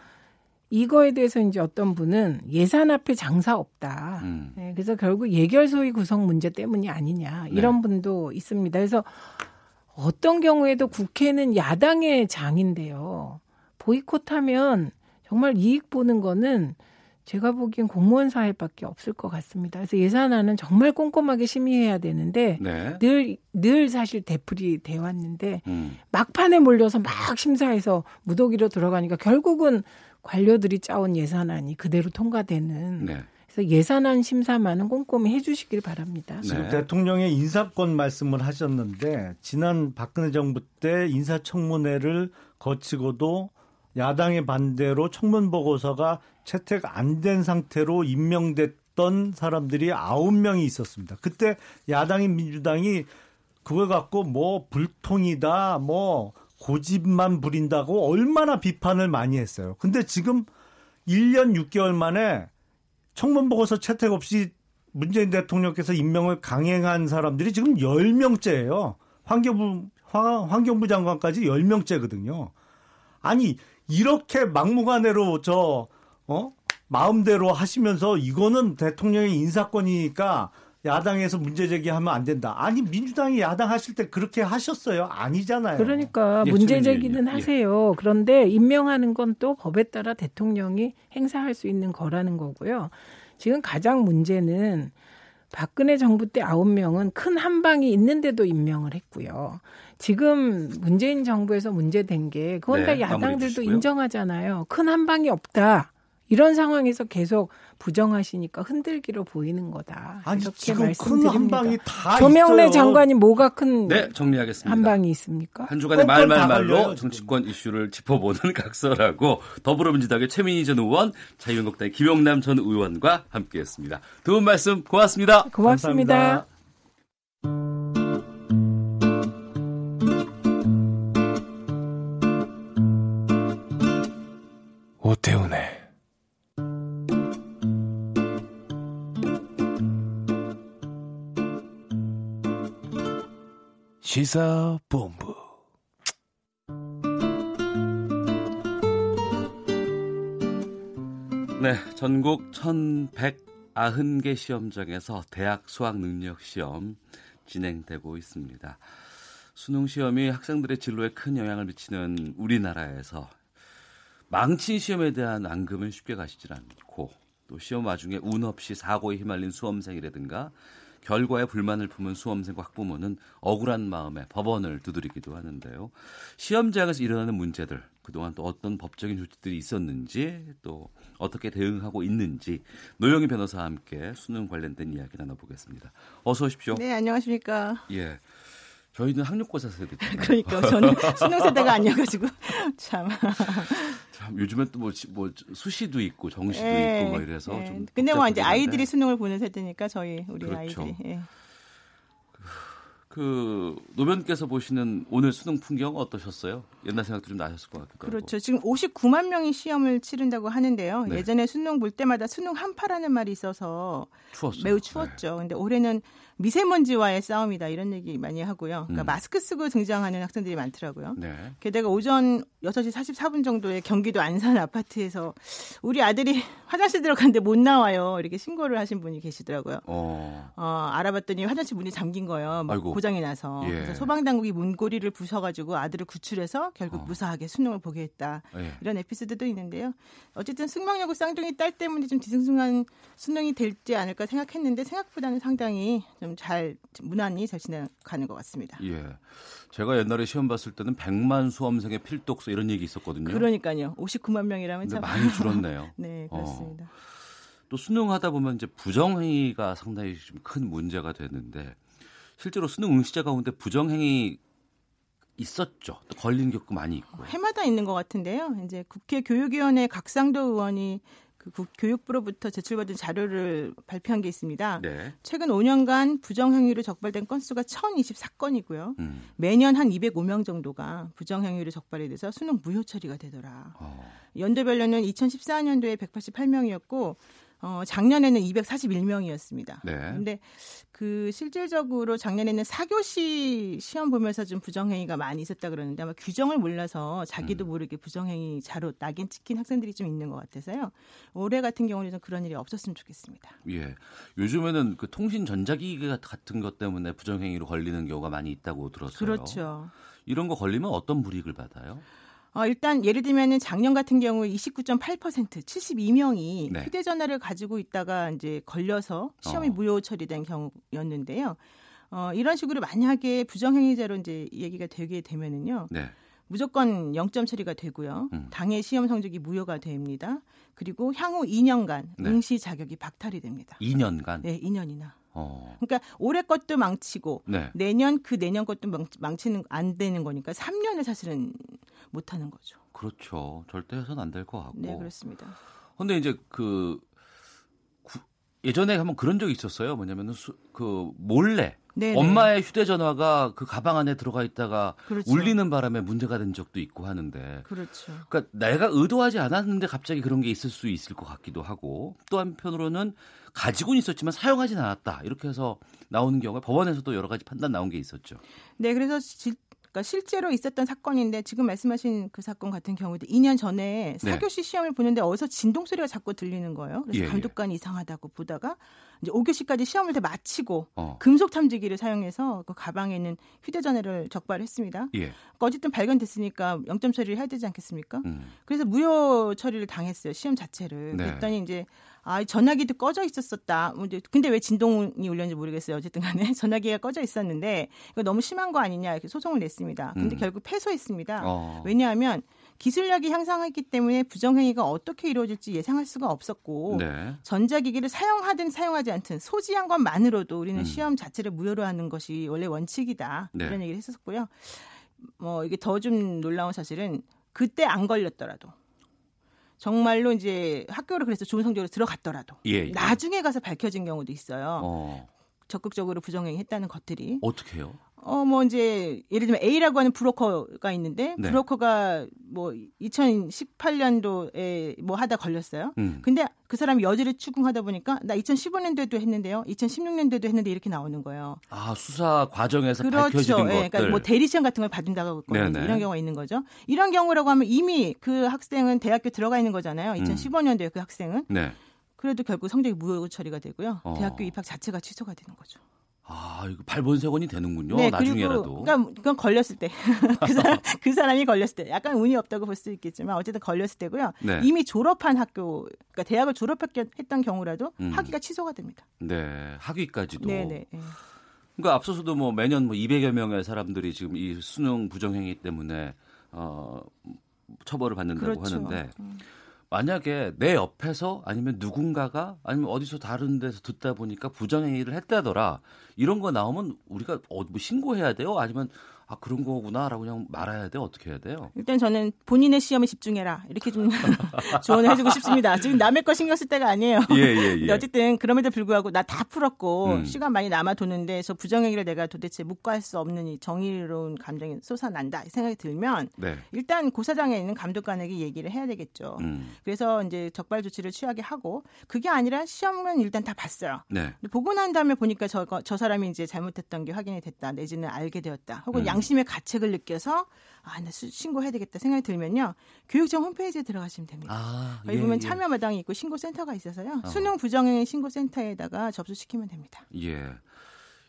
이거에 대해서 이제 어떤 분은 예산 앞에 장사 없다. 음. 네, 그래서 결국 예결소위 구성 문제 때문이 아니냐, 이런 네. 분도 있습니다. 그래서 어떤 경우에도 국회는 야당의 장인데요. 보이콧하면 정말 이익 보는 거는 제가 보기엔 공무원 사회밖에 없을 것 같습니다. 그래서 예산안은 정말 꼼꼼하게 심의해야 되는데 네. 늘, 늘 사실 대풀이 돼 왔는데 음. 막판에 몰려서 막 심사해서 무더기로 들어가니까 결국은 관료들이 짜온 예산안이 그대로 통과되는 네. 그래서 예산안 심사만은 꼼꼼히 해주시길 바랍니다. 지금 네. 대통령의 인사권 말씀을 하셨는데 지난 박근혜 정부 때 인사청문회를 거치고도 야당의 반대로 청문보고서가 채택 안 된 상태로 임명됐던 사람들이 아홉 명이 있었습니다. 그때 야당인 민주당이 그걸 갖고 뭐 불통이다, 뭐 고집만 부린다고 얼마나 비판을 많이 했어요. 근데 지금 일 년 육 개월 만에 청문보고서 채택 없이 문재인 대통령께서 임명을 강행한 사람들이 지금 열 명째예요. 환경부, 환경부 장관까지 열 명째거든요. 아니, 이렇게 막무가내로 저, 어? 마음대로 하시면서 이거는 대통령의 인사권이니까 야당에서 문제 제기하면 안 된다. 아니, 민주당이 야당 하실 때 그렇게 하셨어요? 아니잖아요. 그러니까 예, 문제 제기는 예, 예. 하세요. 그런데 임명하는 건 또 법에 따라 대통령이 행사할 수 있는 거라는 거고요. 지금 가장 문제는 박근혜 정부 때 아홉 명은 큰 한방이 있는데도 임명을 했고요. 지금 문재인 정부에서 문제된 게 그건 네, 다 야당들도 인정하잖아요. 큰 한방이 없다. 이런 상황에서 계속 부정하시니까 흔들기로 보이는 거다. 아니, 이렇게 지금 말씀드립니다. 큰 한방이 다 조명래 있어요. 장관이 뭐가 큰 네, 정리하겠습니다. 한방이 있습니까? 한 주간의 말말말로 정치권 이슈를 짚어보는 각설하고 더불어민주당의 최민희 전 의원, 자유한국당의 김용남 전 의원과 함께했습니다. 두 분 말씀 고맙습니다. 고맙습니다. 감사합니다. 오태훈의 시사본부. 네, 전국 천백구십 개 시험장에서 대학 수학능력시험 진행되고 있습니다. 수능시험이 학생들의 진로에 큰 영향을 미치는 우리나라에서 망친 시험에 대한 앙금은 쉽게 가시질 않고, 또 시험 와중에 운 없이 사고에 휘말린 수험생이라든가 결과에 불만을 품은 수험생과 학부모는 억울한 마음에 법원을 두드리기도 하는데요. 시험장에서 일어나는 문제들, 그동안 또 어떤 법적인 조치들이 있었는지, 또 어떻게 대응하고 있는지 노영희 변호사와 함께 수능 관련된 이야기 나눠보겠습니다. 어서 오십시오. 네, 안녕하십니까. 예, 저희는 학력고사 세대죠. 그러니까 저는 수능 세대가 아니어가지고 참. 참 요즘엔 또 뭐 뭐 수시도 있고 정시도 예, 있고 뭐 이래서 예. 좀. 근데 뭐 이제 아이들이 수능을 보는 세대니까 저희 우리 그렇죠. 아이들이. 예. 그 노변께서 보시는 오늘 수능 풍경 어떠셨어요? 옛날 생각도 좀 나셨을 것 같기도 하고. 그렇죠. 지금 오십구만 명이 시험을 치른다고 하는데요. 네. 예전에 수능 볼 때마다 수능 한파라는 말이 있어서 추웠어요. 매우 추웠죠. 그런데 네. 올해는 미세먼지와의 싸움이다, 이런 얘기 많이 하고요. 그러니까 음. 마스크 쓰고 등장하는 학생들이 많더라고요. 네. 게다가 오전 여섯 시 사십사 분 정도에 경기도 안산 아파트에서 우리 아들이 화장실 들어갔는데 못 나와요, 이렇게 신고를 하신 분이 계시더라고요. 어. 어, 알아봤더니 화장실 문이 잠긴 거예요. 아이고. 고장이 나서. 예. 그래서 소방당국이 문고리를 부숴가지고 아들을 구출해서 결국 어. 무사하게 수능을 보게 했다. 예. 이런 에피소드도 있는데요. 어쨌든 승망여고 쌍둥이 딸 때문에 좀 뒤숭숭한 수능이 될지 않을까 생각했는데 생각보다는 상당히 좀 잘 무난히 잘 지나가는 것 같습니다. 예, 제가 옛날에 시험 봤을 때는 백만 수험생의 필독서 이런 얘기 있었거든요. 그러니까요. 오십구만 명이라면 참 많이 줄었네요. 네, 그렇습니다. 어. 또 수능하다 보면 이제 부정행위가 상당히 좀 큰 문제가 되는데, 실제로 수능 응시자 가운데 부정행위 있었죠. 또 걸린 경우도 많이 있고. 해마다 있는 것 같은데요. 이제 국회 교육위원회 각상도 의원이 그 교육부로부터 제출받은 자료를 발표한 게 있습니다. 네. 최근 오 년간 부정행위로 적발된 건수가 천이십사 건이고요. 음. 매년 한 이백오 명 정도가 부정행위로 적발이 돼서 수능 무효 처리가 되더라. 어. 연도별로는 이천십사 년도에 백팔십팔 명이었고 어, 작년에는 이백사십일 명이었습니다. 그런데 네. 그 실질적으로 작년에는 사 교시 시험 보면서 좀 부정행위가 많이 있었다 그러는데 아마 규정을 몰라서 자기도 음. 모르게 부정행위 자로 낙인 찍힌 학생들이 좀 있는 것 같아서요. 올해 같은 경우는 좀 그런 일이 없었으면 좋겠습니다. 예, 요즘에는 그 통신 전자기기 같은 것 때문에 부정행위로 걸리는 경우가 많이 있다고 들었어요. 그렇죠. 이런 거 걸리면 어떤 불이익을 받아요? 어, 일단 예를 들면은 작년 같은 경우에 이십구 점 팔 퍼센트 칠십이 명이 네. 휴대전화를 가지고 있다가 이제 걸려서 시험이 어. 무효 처리된 경우였는데요. 어, 이런 식으로 만약에 부정행위자로 이제 얘기가 되게 되면은요. 네. 무조건 영 점 처리가 되고요. 음. 당해 시험 성적이 무효가 됩니다. 그리고 향후 이 년간 네. 응시 자격이 박탈이 됩니다. 이 년간? 네, 이 년이나. 어. 그러니까 올해 것도 망치고 네. 내년 그 내년 것도 망치는 안 되는 거니까 삼 년을 사실은 못 하는 거죠. 그렇죠. 절대 해서는 안 될 것 같고. 네, 그렇습니다. 그런데 이제 그 구, 예전에 한번 그런 적이 있었어요. 뭐냐면은 수, 그 몰래 네네. 엄마의 휴대전화가 그 가방 안에 들어가 있다가 그렇죠. 울리는 바람에 문제가 된 적도 있고 하는데. 그렇죠. 그러니까 내가 의도하지 않았는데 갑자기 그런 게 있을 수 있을 것 같기도 하고 또 한편으로는 가지고는 있었지만 사용하진 않았다 이렇게 해서 나오는 경우에 법원에서도 여러 가지 판단 나온 게 있었죠. 네, 그래서 질. 그러니까 실제로 있었던 사건인데 지금 말씀하신 그 사건 같은 경우도 이 년 전에 사 교시 네. 시험을 보는데 어디서 진동 소리가 자꾸 들리는 거예요. 그래서 예, 감독관이 예. 이상하다고 보다가 이제 오 교시까지 시험을 다 마치고 어. 금속 탐지기를 사용해서 그 가방에 있는 휴대전화를 적발했습니다. 예. 그러니까 어쨌든 발견됐으니까 영 점 처리를 해야 되지 않겠습니까? 음. 그래서 무효 처리를 당했어요. 시험 자체를. 네. 그랬더니 이제 아, 전화기도 꺼져 있었었다. 근데 왜 진동이 울렸는지 모르겠어요. 어쨌든 간에 전화기가 꺼져 있었는데 이거 너무 심한 거 아니냐 이렇게 소송을 냈습니다. 근데 음. 결국 패소했습니다. 어. 왜냐하면 기술력이 향상했기 때문에 부정행위가 어떻게 이루어질지 예상할 수가 없었고 네. 전자기기를 사용하든 사용하지 않든 소지한 것만으로도 우리는 음. 시험 자체를 무효로 하는 것이 원래 원칙이다. 네. 이런 얘기를 했었고요. 뭐 이게 더 좀 놀라운 사실은 그때 안 걸렸더라도 정말로 이제 학교를 그래서 좋은 성적으로 들어갔더라도 예, 예. 나중에 가서 밝혀진 경우도 있어요. 어. 적극적으로 부정행위했다는 것들이 어떻게 해요? 어, 뭐 이제 예를 들면 A라고 하는 브로커가 있는데 네. 브로커가 뭐 이천십팔 년도에 뭐 하다 걸렸어요. 음. 근데 그 사람이 여지를 추궁하다 보니까 나 이천십오 년도에도 했는데요, 이천십육 년도에도 했는데 이렇게 나오는 거예요. 아, 수사 과정에서 그렇죠. 밝혀지는 네, 것들. 그렇죠. 그러니까 뭐 대리 시험 같은 걸 받은다고 네네. 이런 경우가 있는 거죠. 이런 경우라고 하면 이미 그 학생은 대학교 들어가 있는 거잖아요. 이천십오 년도에 음. 그 학생은. 네. 그래도 결국 성적이 무효 처리가 되고요. 어. 대학교 입학 자체가 취소가 되는 거죠. 아, 이거 발본색원이 되는군요. 네, 나중에라도. 그러니까 그건 걸렸을 때. 그, 사람, 그 사람이 걸렸을 때. 약간 운이 없다고 볼 수 있겠지만 어쨌든 걸렸을 때고요. 네. 이미 졸업한 학교, 그러니까 대학을 졸업했던 경우라도 음. 학위가 취소가 됩니다. 네, 학위까지도. 네, 네. 그러니까 앞서서도 뭐 매년 뭐 이백여 명의 사람들이 지금 이 수능 부정행위 때문에 어, 처벌을 받는다고 그렇죠. 하는데 음. 만약에 내 옆에서 아니면 누군가가 아니면 어디서 다른 데서 듣다 보니까 부정행위를 했다더라. 이런 거 나오면 우리가 어, 뭐 신고해야 돼요? 아니면 아 그런 거구나라고 그냥 말아야 돼요? 어떻게 해야 돼요? 일단 저는 본인의 시험에 집중해라. 이렇게 좀 조언을 해주고 싶습니다. 지금 남의 거 신경 쓸 때가 아니에요. 예, 예, 예. 어쨌든 그럼에도 불구하고 나 다 풀었고 음. 시간 많이 남아도는데 저 부정행위를 내가 도대체 묵과할 수 없는 이 정의로운 감정이 솟아난다 생각이 들면 네. 일단 고사장에 있는 감독관에게 얘기를 해야 되겠죠. 음. 그래서 이제 적발 조치를 취하게 하고 그게 아니라 시험은 일단 다 봤어요. 네. 보고 난 다음에 보니까 저, 저 사람이 이제 잘못했던 게 확인이 됐다. 내지는 알게 되었다. 혹은 음. 양심의 가책을 느껴서 아, 나 신고해야 되겠다 생각이 들면요. 교육청 홈페이지에 들어가시면 됩니다. 아, 거기 예, 보면 예. 참여마당이 있고 신고센터가 있어서요. 어. 수능 부정행위 신고센터에다가 접수시키면 됩니다. 예.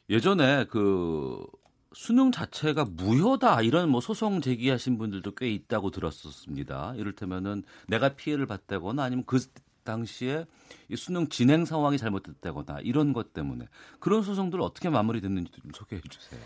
예전에 그 수능 자체가 무효다 이런 뭐 소송 제기하신 분들도 꽤 있다고 들었었습니다. 이를테면은 내가 피해를 봤다거나 아니면 그 당시에 이 수능 진행 상황이 잘못됐다거나 이런 것 때문에 그런 소송들 어떻게 마무리됐는지 좀 소개해 주세요.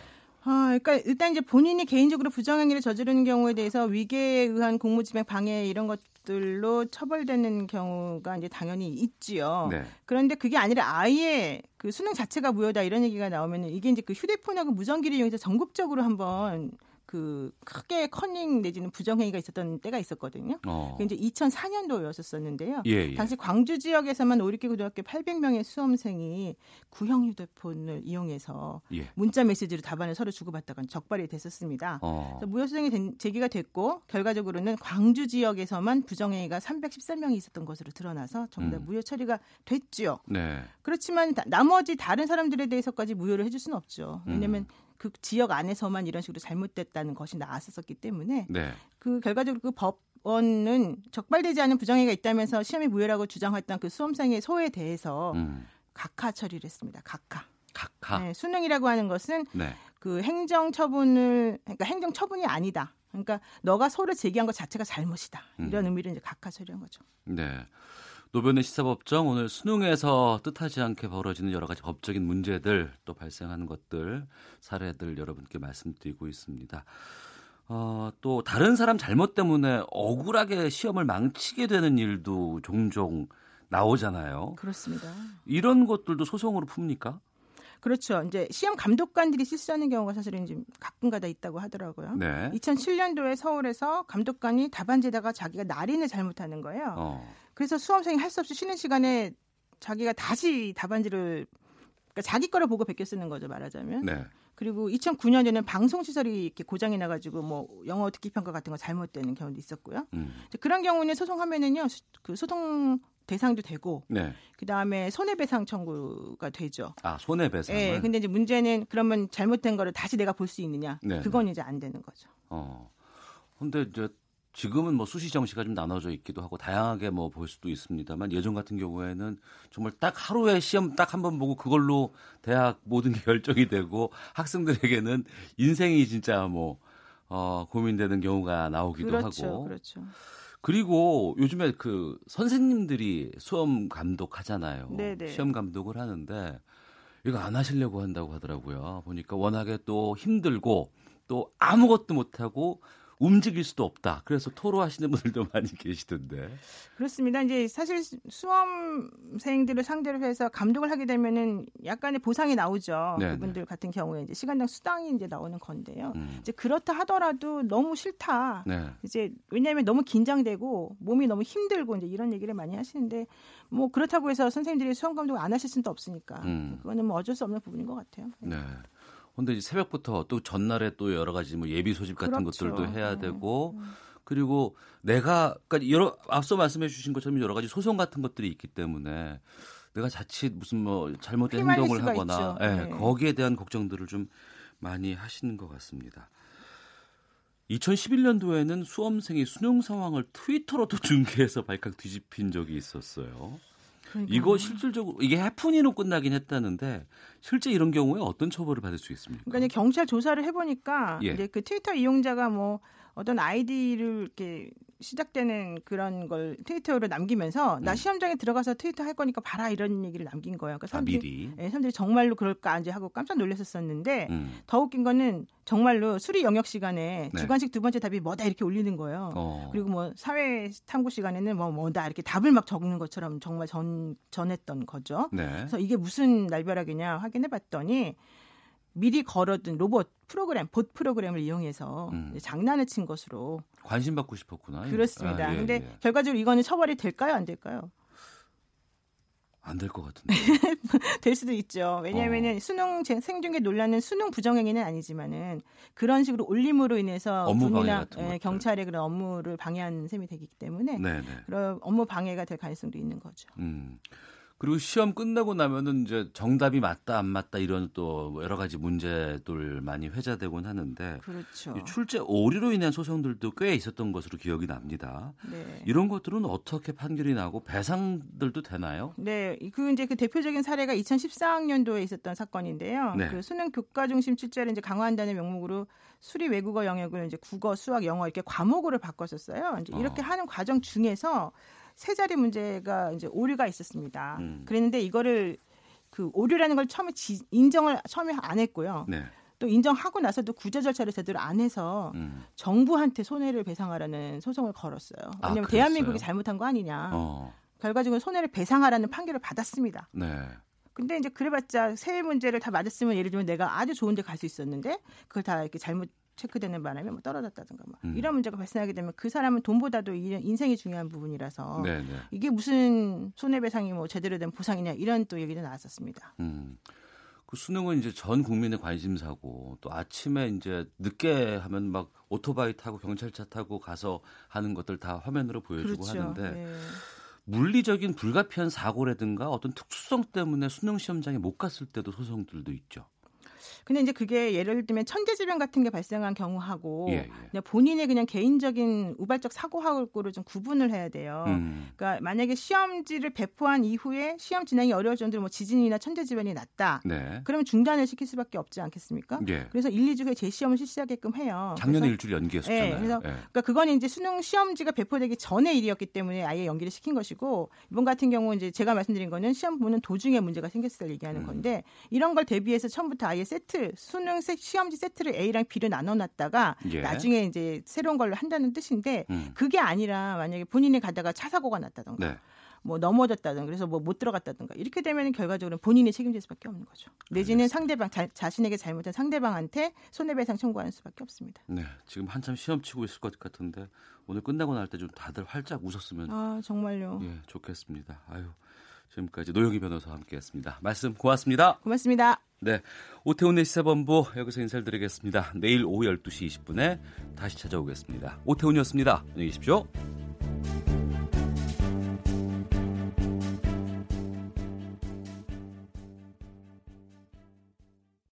아, 그러니까 일단 이제 본인이 개인적으로 부정행위를 저지르는 경우에 대해서 위계에 의한 공무집행 방해 이런 것들로 처벌되는 경우가 이제 당연히 있지요. 네. 그런데 그게 아니라 아예 그 수능 자체가 무효다 이런 얘기가 나오면은 이게 이제 그 휴대폰하고 무전기를 이용해서 전국적으로 한번 그 크게 커닝 내지는 부정행위가 있었던 때가 있었거든요. 어. 이제 이천사년도였었는데요. 예, 예. 당시 광주 지역에서만 오륙기 고등학교 팔백 명의 수험생이 구형 휴대폰을 이용해서 예. 문자 메시지로 답안을 서로 주고받다간 적발이 됐었습니다. 어. 무효수송이 제기가 됐고 결과적으로는 광주 지역에서만 부정행위가 삼백십삼 명이 있었던 것으로 드러나서 전부 다 음. 무효 처리가 됐죠. 네. 그렇지만 다, 나머지 다른 사람들에 대해서까지 무효를 해줄 수는 없죠. 왜냐하면 음. 그 지역 안에서만 이런 식으로 잘못됐다는 것이 나왔었기 때문에 네. 그 결과적으로 그 법원은 적발되지 않은 부정행위가 있다면서 시험이 무효라고 주장했던 그 수험생의 소에 대해서 음. 각하 처리를 했습니다. 각하. 각하. 네, 수능이라고 하는 것은 네. 그 행정 처분을 그러니까 행정 처분이 아니다. 그러니까 너가 소를 제기한 것 자체가 잘못이다. 이런 음. 의미로 이제 각하 처리한 거죠. 네. 노변의 시사법정 오늘 수능에서 뜻하지 않게 벌어지는 여러 가지 법적인 문제들 또 발생하는 것들 사례들 여러분께 말씀드리고 있습니다. 어, 또 다른 사람 잘못 때문에 억울하게 시험을 망치게 되는 일도 종종 나오잖아요. 그렇습니다. 이런 것들도 소송으로 풉니까? 그렇죠. 이제 시험 감독관들이 실수하는 경우가 사실은 지금 가끔가다 있다고 하더라고요. 네. 이천칠년도에 서울에서 감독관이 답안지에다가 자기가 날인을 잘못하는 거예요. 어. 그래서 수험생이 할 수 없이 쉬는 시간에 자기가 다시 답안지를 그러니까 자기 거를 보고 베껴 쓰는 거죠, 말하자면. 네. 그리고 이천구년에는 방송시설이 이렇게 고장이 나가지고 뭐 영어 듣기평가 같은 거 잘못되는 경우도 있었고요. 음. 그런 경우는 소송하면은요, 그 소송 대상도 되고, 네. 그 다음에 손해배상 청구가 되죠. 아, 손해배상. 네. 근데 이제 문제는 그러면 잘못된 거를 다시 내가 볼 수 있느냐? 네. 그건 이제 안 되는 거죠. 어. 근데 이제 지금은 뭐 수시 정시가 좀 나눠져 있기도 하고 다양하게 뭐 볼 수도 있습니다만 예전 같은 경우에는 정말 딱 하루에 시험 딱 한 번 보고 그걸로 대학 모든 게 결정이 되고 학생들에게는 인생이 진짜 뭐 어, 고민되는 경우가 나오기도 그렇죠, 하고. 그렇죠. 그리고 요즘에 그 선생님들이 수험 감독하잖아요. 네네. 시험 감독을 하는데 이거 안 하시려고 한다고 하더라고요. 보니까 워낙에 또 힘들고 또 아무것도 못하고 움직일 수도 없다. 그래서 토로하시는 분들도 많이 계시던데. 그렇습니다. 이제 사실 수험생들을 상대로 해서 감독을 하게 되면은 약간의 보상이 나오죠. 네네. 그분들 같은 경우에 이제 시간당 수당이 이제 나오는 건데요. 음. 이제 그렇다 하더라도 너무 싫다. 네. 이제 왜냐하면 너무 긴장되고 몸이 너무 힘들고 이제 이런 얘기를 많이 하시는데 뭐 그렇다고 해서 선생님들이 수험 감독을 안 하실 수는 없으니까 음. 그거는 뭐 어쩔 수 없는 부분인 것 같아요. 네. 근데 이제 새벽부터 또 전날에 또 여러 가지 뭐 예비 소집 같은 그렇죠. 것들도 해야 되고 그리고 내가 그러니까 여러 앞서 말씀해 주신 것처럼 여러 가지 소송 같은 것들이 있기 때문에 내가 자칫 무슨 뭐 잘못된 행동을 하거나 예, 네. 거기에 대한 걱정들을 좀 많이 하시는 것 같습니다. 이천십일년도에는 수험생이 수능 상황을 트위터로도 중계해서 발칵 뒤집힌 적이 있었어요. 그러니까. 이거 실질적으로 이게 해프닝으로 끝나긴 했다는데 실제 이런 경우에 어떤 처벌을 받을 수 있습니까? 그러니까 경찰 조사를 해보니까 예. 이제 그 트위터 이용자가 뭐 어떤 아이디를 이렇게 시작되는 그런 걸 트위터로 남기면서 음. 나 시험장에 들어가서 트위터 할 거니까 봐라 이런 얘기를 남긴 거예요. 그러니까 사람들이, 아, 미리. 네, 사람들이 정말로 그럴까 이제 하고 깜짝 놀랐었는데 음. 더 웃긴 거는 정말로 수리 영역 시간에 네. 주관식 두 번째 답이 뭐다 이렇게 올리는 거예요. 어. 그리고 뭐 사회 탐구 시간에는 뭐 뭐다 이렇게 답을 막 적는 것처럼 정말 전 전했던 거죠. 네. 그래서 이게 무슨 날벼락이냐 확인해봤더니. 미리 걸어둔 로봇 프로그램, 봇 프로그램을 이용해서 음. 장난을 친 것으로. 관심 받고 싶었구나. 그렇습니다. 그런데 아, 예, 예. 결과적으로 이거는 처벌이 될까요? 안 될까요? 안 될 것 같은데. 될 수도 있죠. 왜냐하면 어. 수능 생중계 논란은 수능 부정행위는 아니지만은 그런 식으로 올림으로 인해서 군이나 예, 경찰의 그런 업무를 방해하는 셈이 되기 때문에 네네. 그런 업무 방해가 될 가능성도 있는 거죠. 음. 그리고 시험 끝나고 나면은 이제 정답이 맞다 안 맞다 이런 또 여러 가지 문제들 많이 회자되곤 하는데 그렇죠. 출제 오류로 인한 소송들도 꽤 있었던 것으로 기억이 납니다. 네. 이런 것들은 어떻게 판결이 나고 배상들도 되나요? 네, 그 이제 그 대표적인 사례가 이천십사학년도에 있었던 사건인데요. 네. 그 수능 교과 중심 출제를 이제 강화한다는 명목으로 수리 외국어 영역을 이제 국어, 수학, 영어 이렇게 과목으로 바꿨었어요. 이제 이렇게 어. 하는 과정 중에서. 세 자리 문제가 이제 오류가 있었습니다. 음. 그랬는데 이거를 그 오류라는 걸 처음에 지, 인정을 처음에 안 했고요. 네. 또 인정하고 나서도 구제 절차를 제대로 안 해서 음. 정부한테 손해를 배상하라는 소송을 걸었어요. 왜냐하면 아, 대한민국이 잘못한 거 아니냐. 어. 결과적으로 손해를 배상하라는 판결을 받았습니다. 네. 근데 이제 그래봤자 세 문제를 다 맞았으면 예를 들면 내가 아주 좋은 데 갈 수 있었는데 그걸 다 이렇게 잘못 체크되는 바람에 뭐 떨어졌다든가 뭐 음. 이런 문제가 발생하게 되면 그 사람은 돈보다도 인생이 중요한 부분이라서 네네. 이게 무슨 손해배상이 뭐 제대로 된 보상이냐 이런 또 얘기도 나왔었습니다. 음. 그 수능은 이제 전 국민의 관심사고 또 아침에 이제 늦게 하면 막 오토바이 타고 경찰차 타고 가서 하는 것들 다 화면으로 보여주고 그렇죠. 하는데 네. 물리적인 불가피한 사고라든가 어떤 특수성 때문에 수능 시험장에 못 갔을 때도 소송들도 있죠. 근데 이제 그게 예를 들면 천재지변 같은 게 발생한 경우하고 예, 예. 그냥 본인의 그냥 개인적인 우발적 사고하고를 좀 구분을 해야 돼요. 음. 그러니까 만약에 시험지를 배포한 이후에 시험 진행이 어려울 정도로 뭐 지진이나 천재지변이 났다. 네. 그러면 중단을 시킬 수밖에 없지 않겠습니까? 예. 그래서 일, 이 주 후에 재시험을 실시하게끔 해요. 작년에 일주일 연기했었잖아요. 예, 그래서 예. 그러니까 그건 이제 수능 시험지가 배포되기 전의 일이었기 때문에 아예 연기를 시킨 것이고 이번 같은 경우 이제 제가 말씀드린 거는 시험 보는 도중에 문제가 생겼을 때 얘기하는 음. 건데 이런 걸 대비해서 처음부터 아예 세트 수능 시험지 세트를 A랑 B로 나눠놨다가 예. 나중에 이제 새로운 걸로 한다는 뜻인데 음. 그게 아니라 만약에 본인이 가다가 차 사고가 났다든가 네. 뭐 넘어졌다든가 그래서 뭐 못 들어갔다든가 이렇게 되면 결과적으로는 본인이 책임질 수밖에 없는 거죠. 내지는 알겠습니다. 상대방 자, 자신에게 잘못한 상대방한테 손해배상 청구하는 수밖에 없습니다. 네, 지금 한참 시험 치고 있을 것 같은데 오늘 끝나고 날 때 좀 다들 활짝 웃었으면 아 정말요. 예, 좋겠습니다. 아유. 지금까지 노영희 변호사와 함께했습니다. 말씀 고맙습니다. 고맙습니다. 네, 오태훈의 시사본부 여기서 인사를 드리겠습니다. 내일 오후 열두 시 이십 분에 다시 찾아오겠습니다. 오태훈이었습니다. 안녕히 계십시오.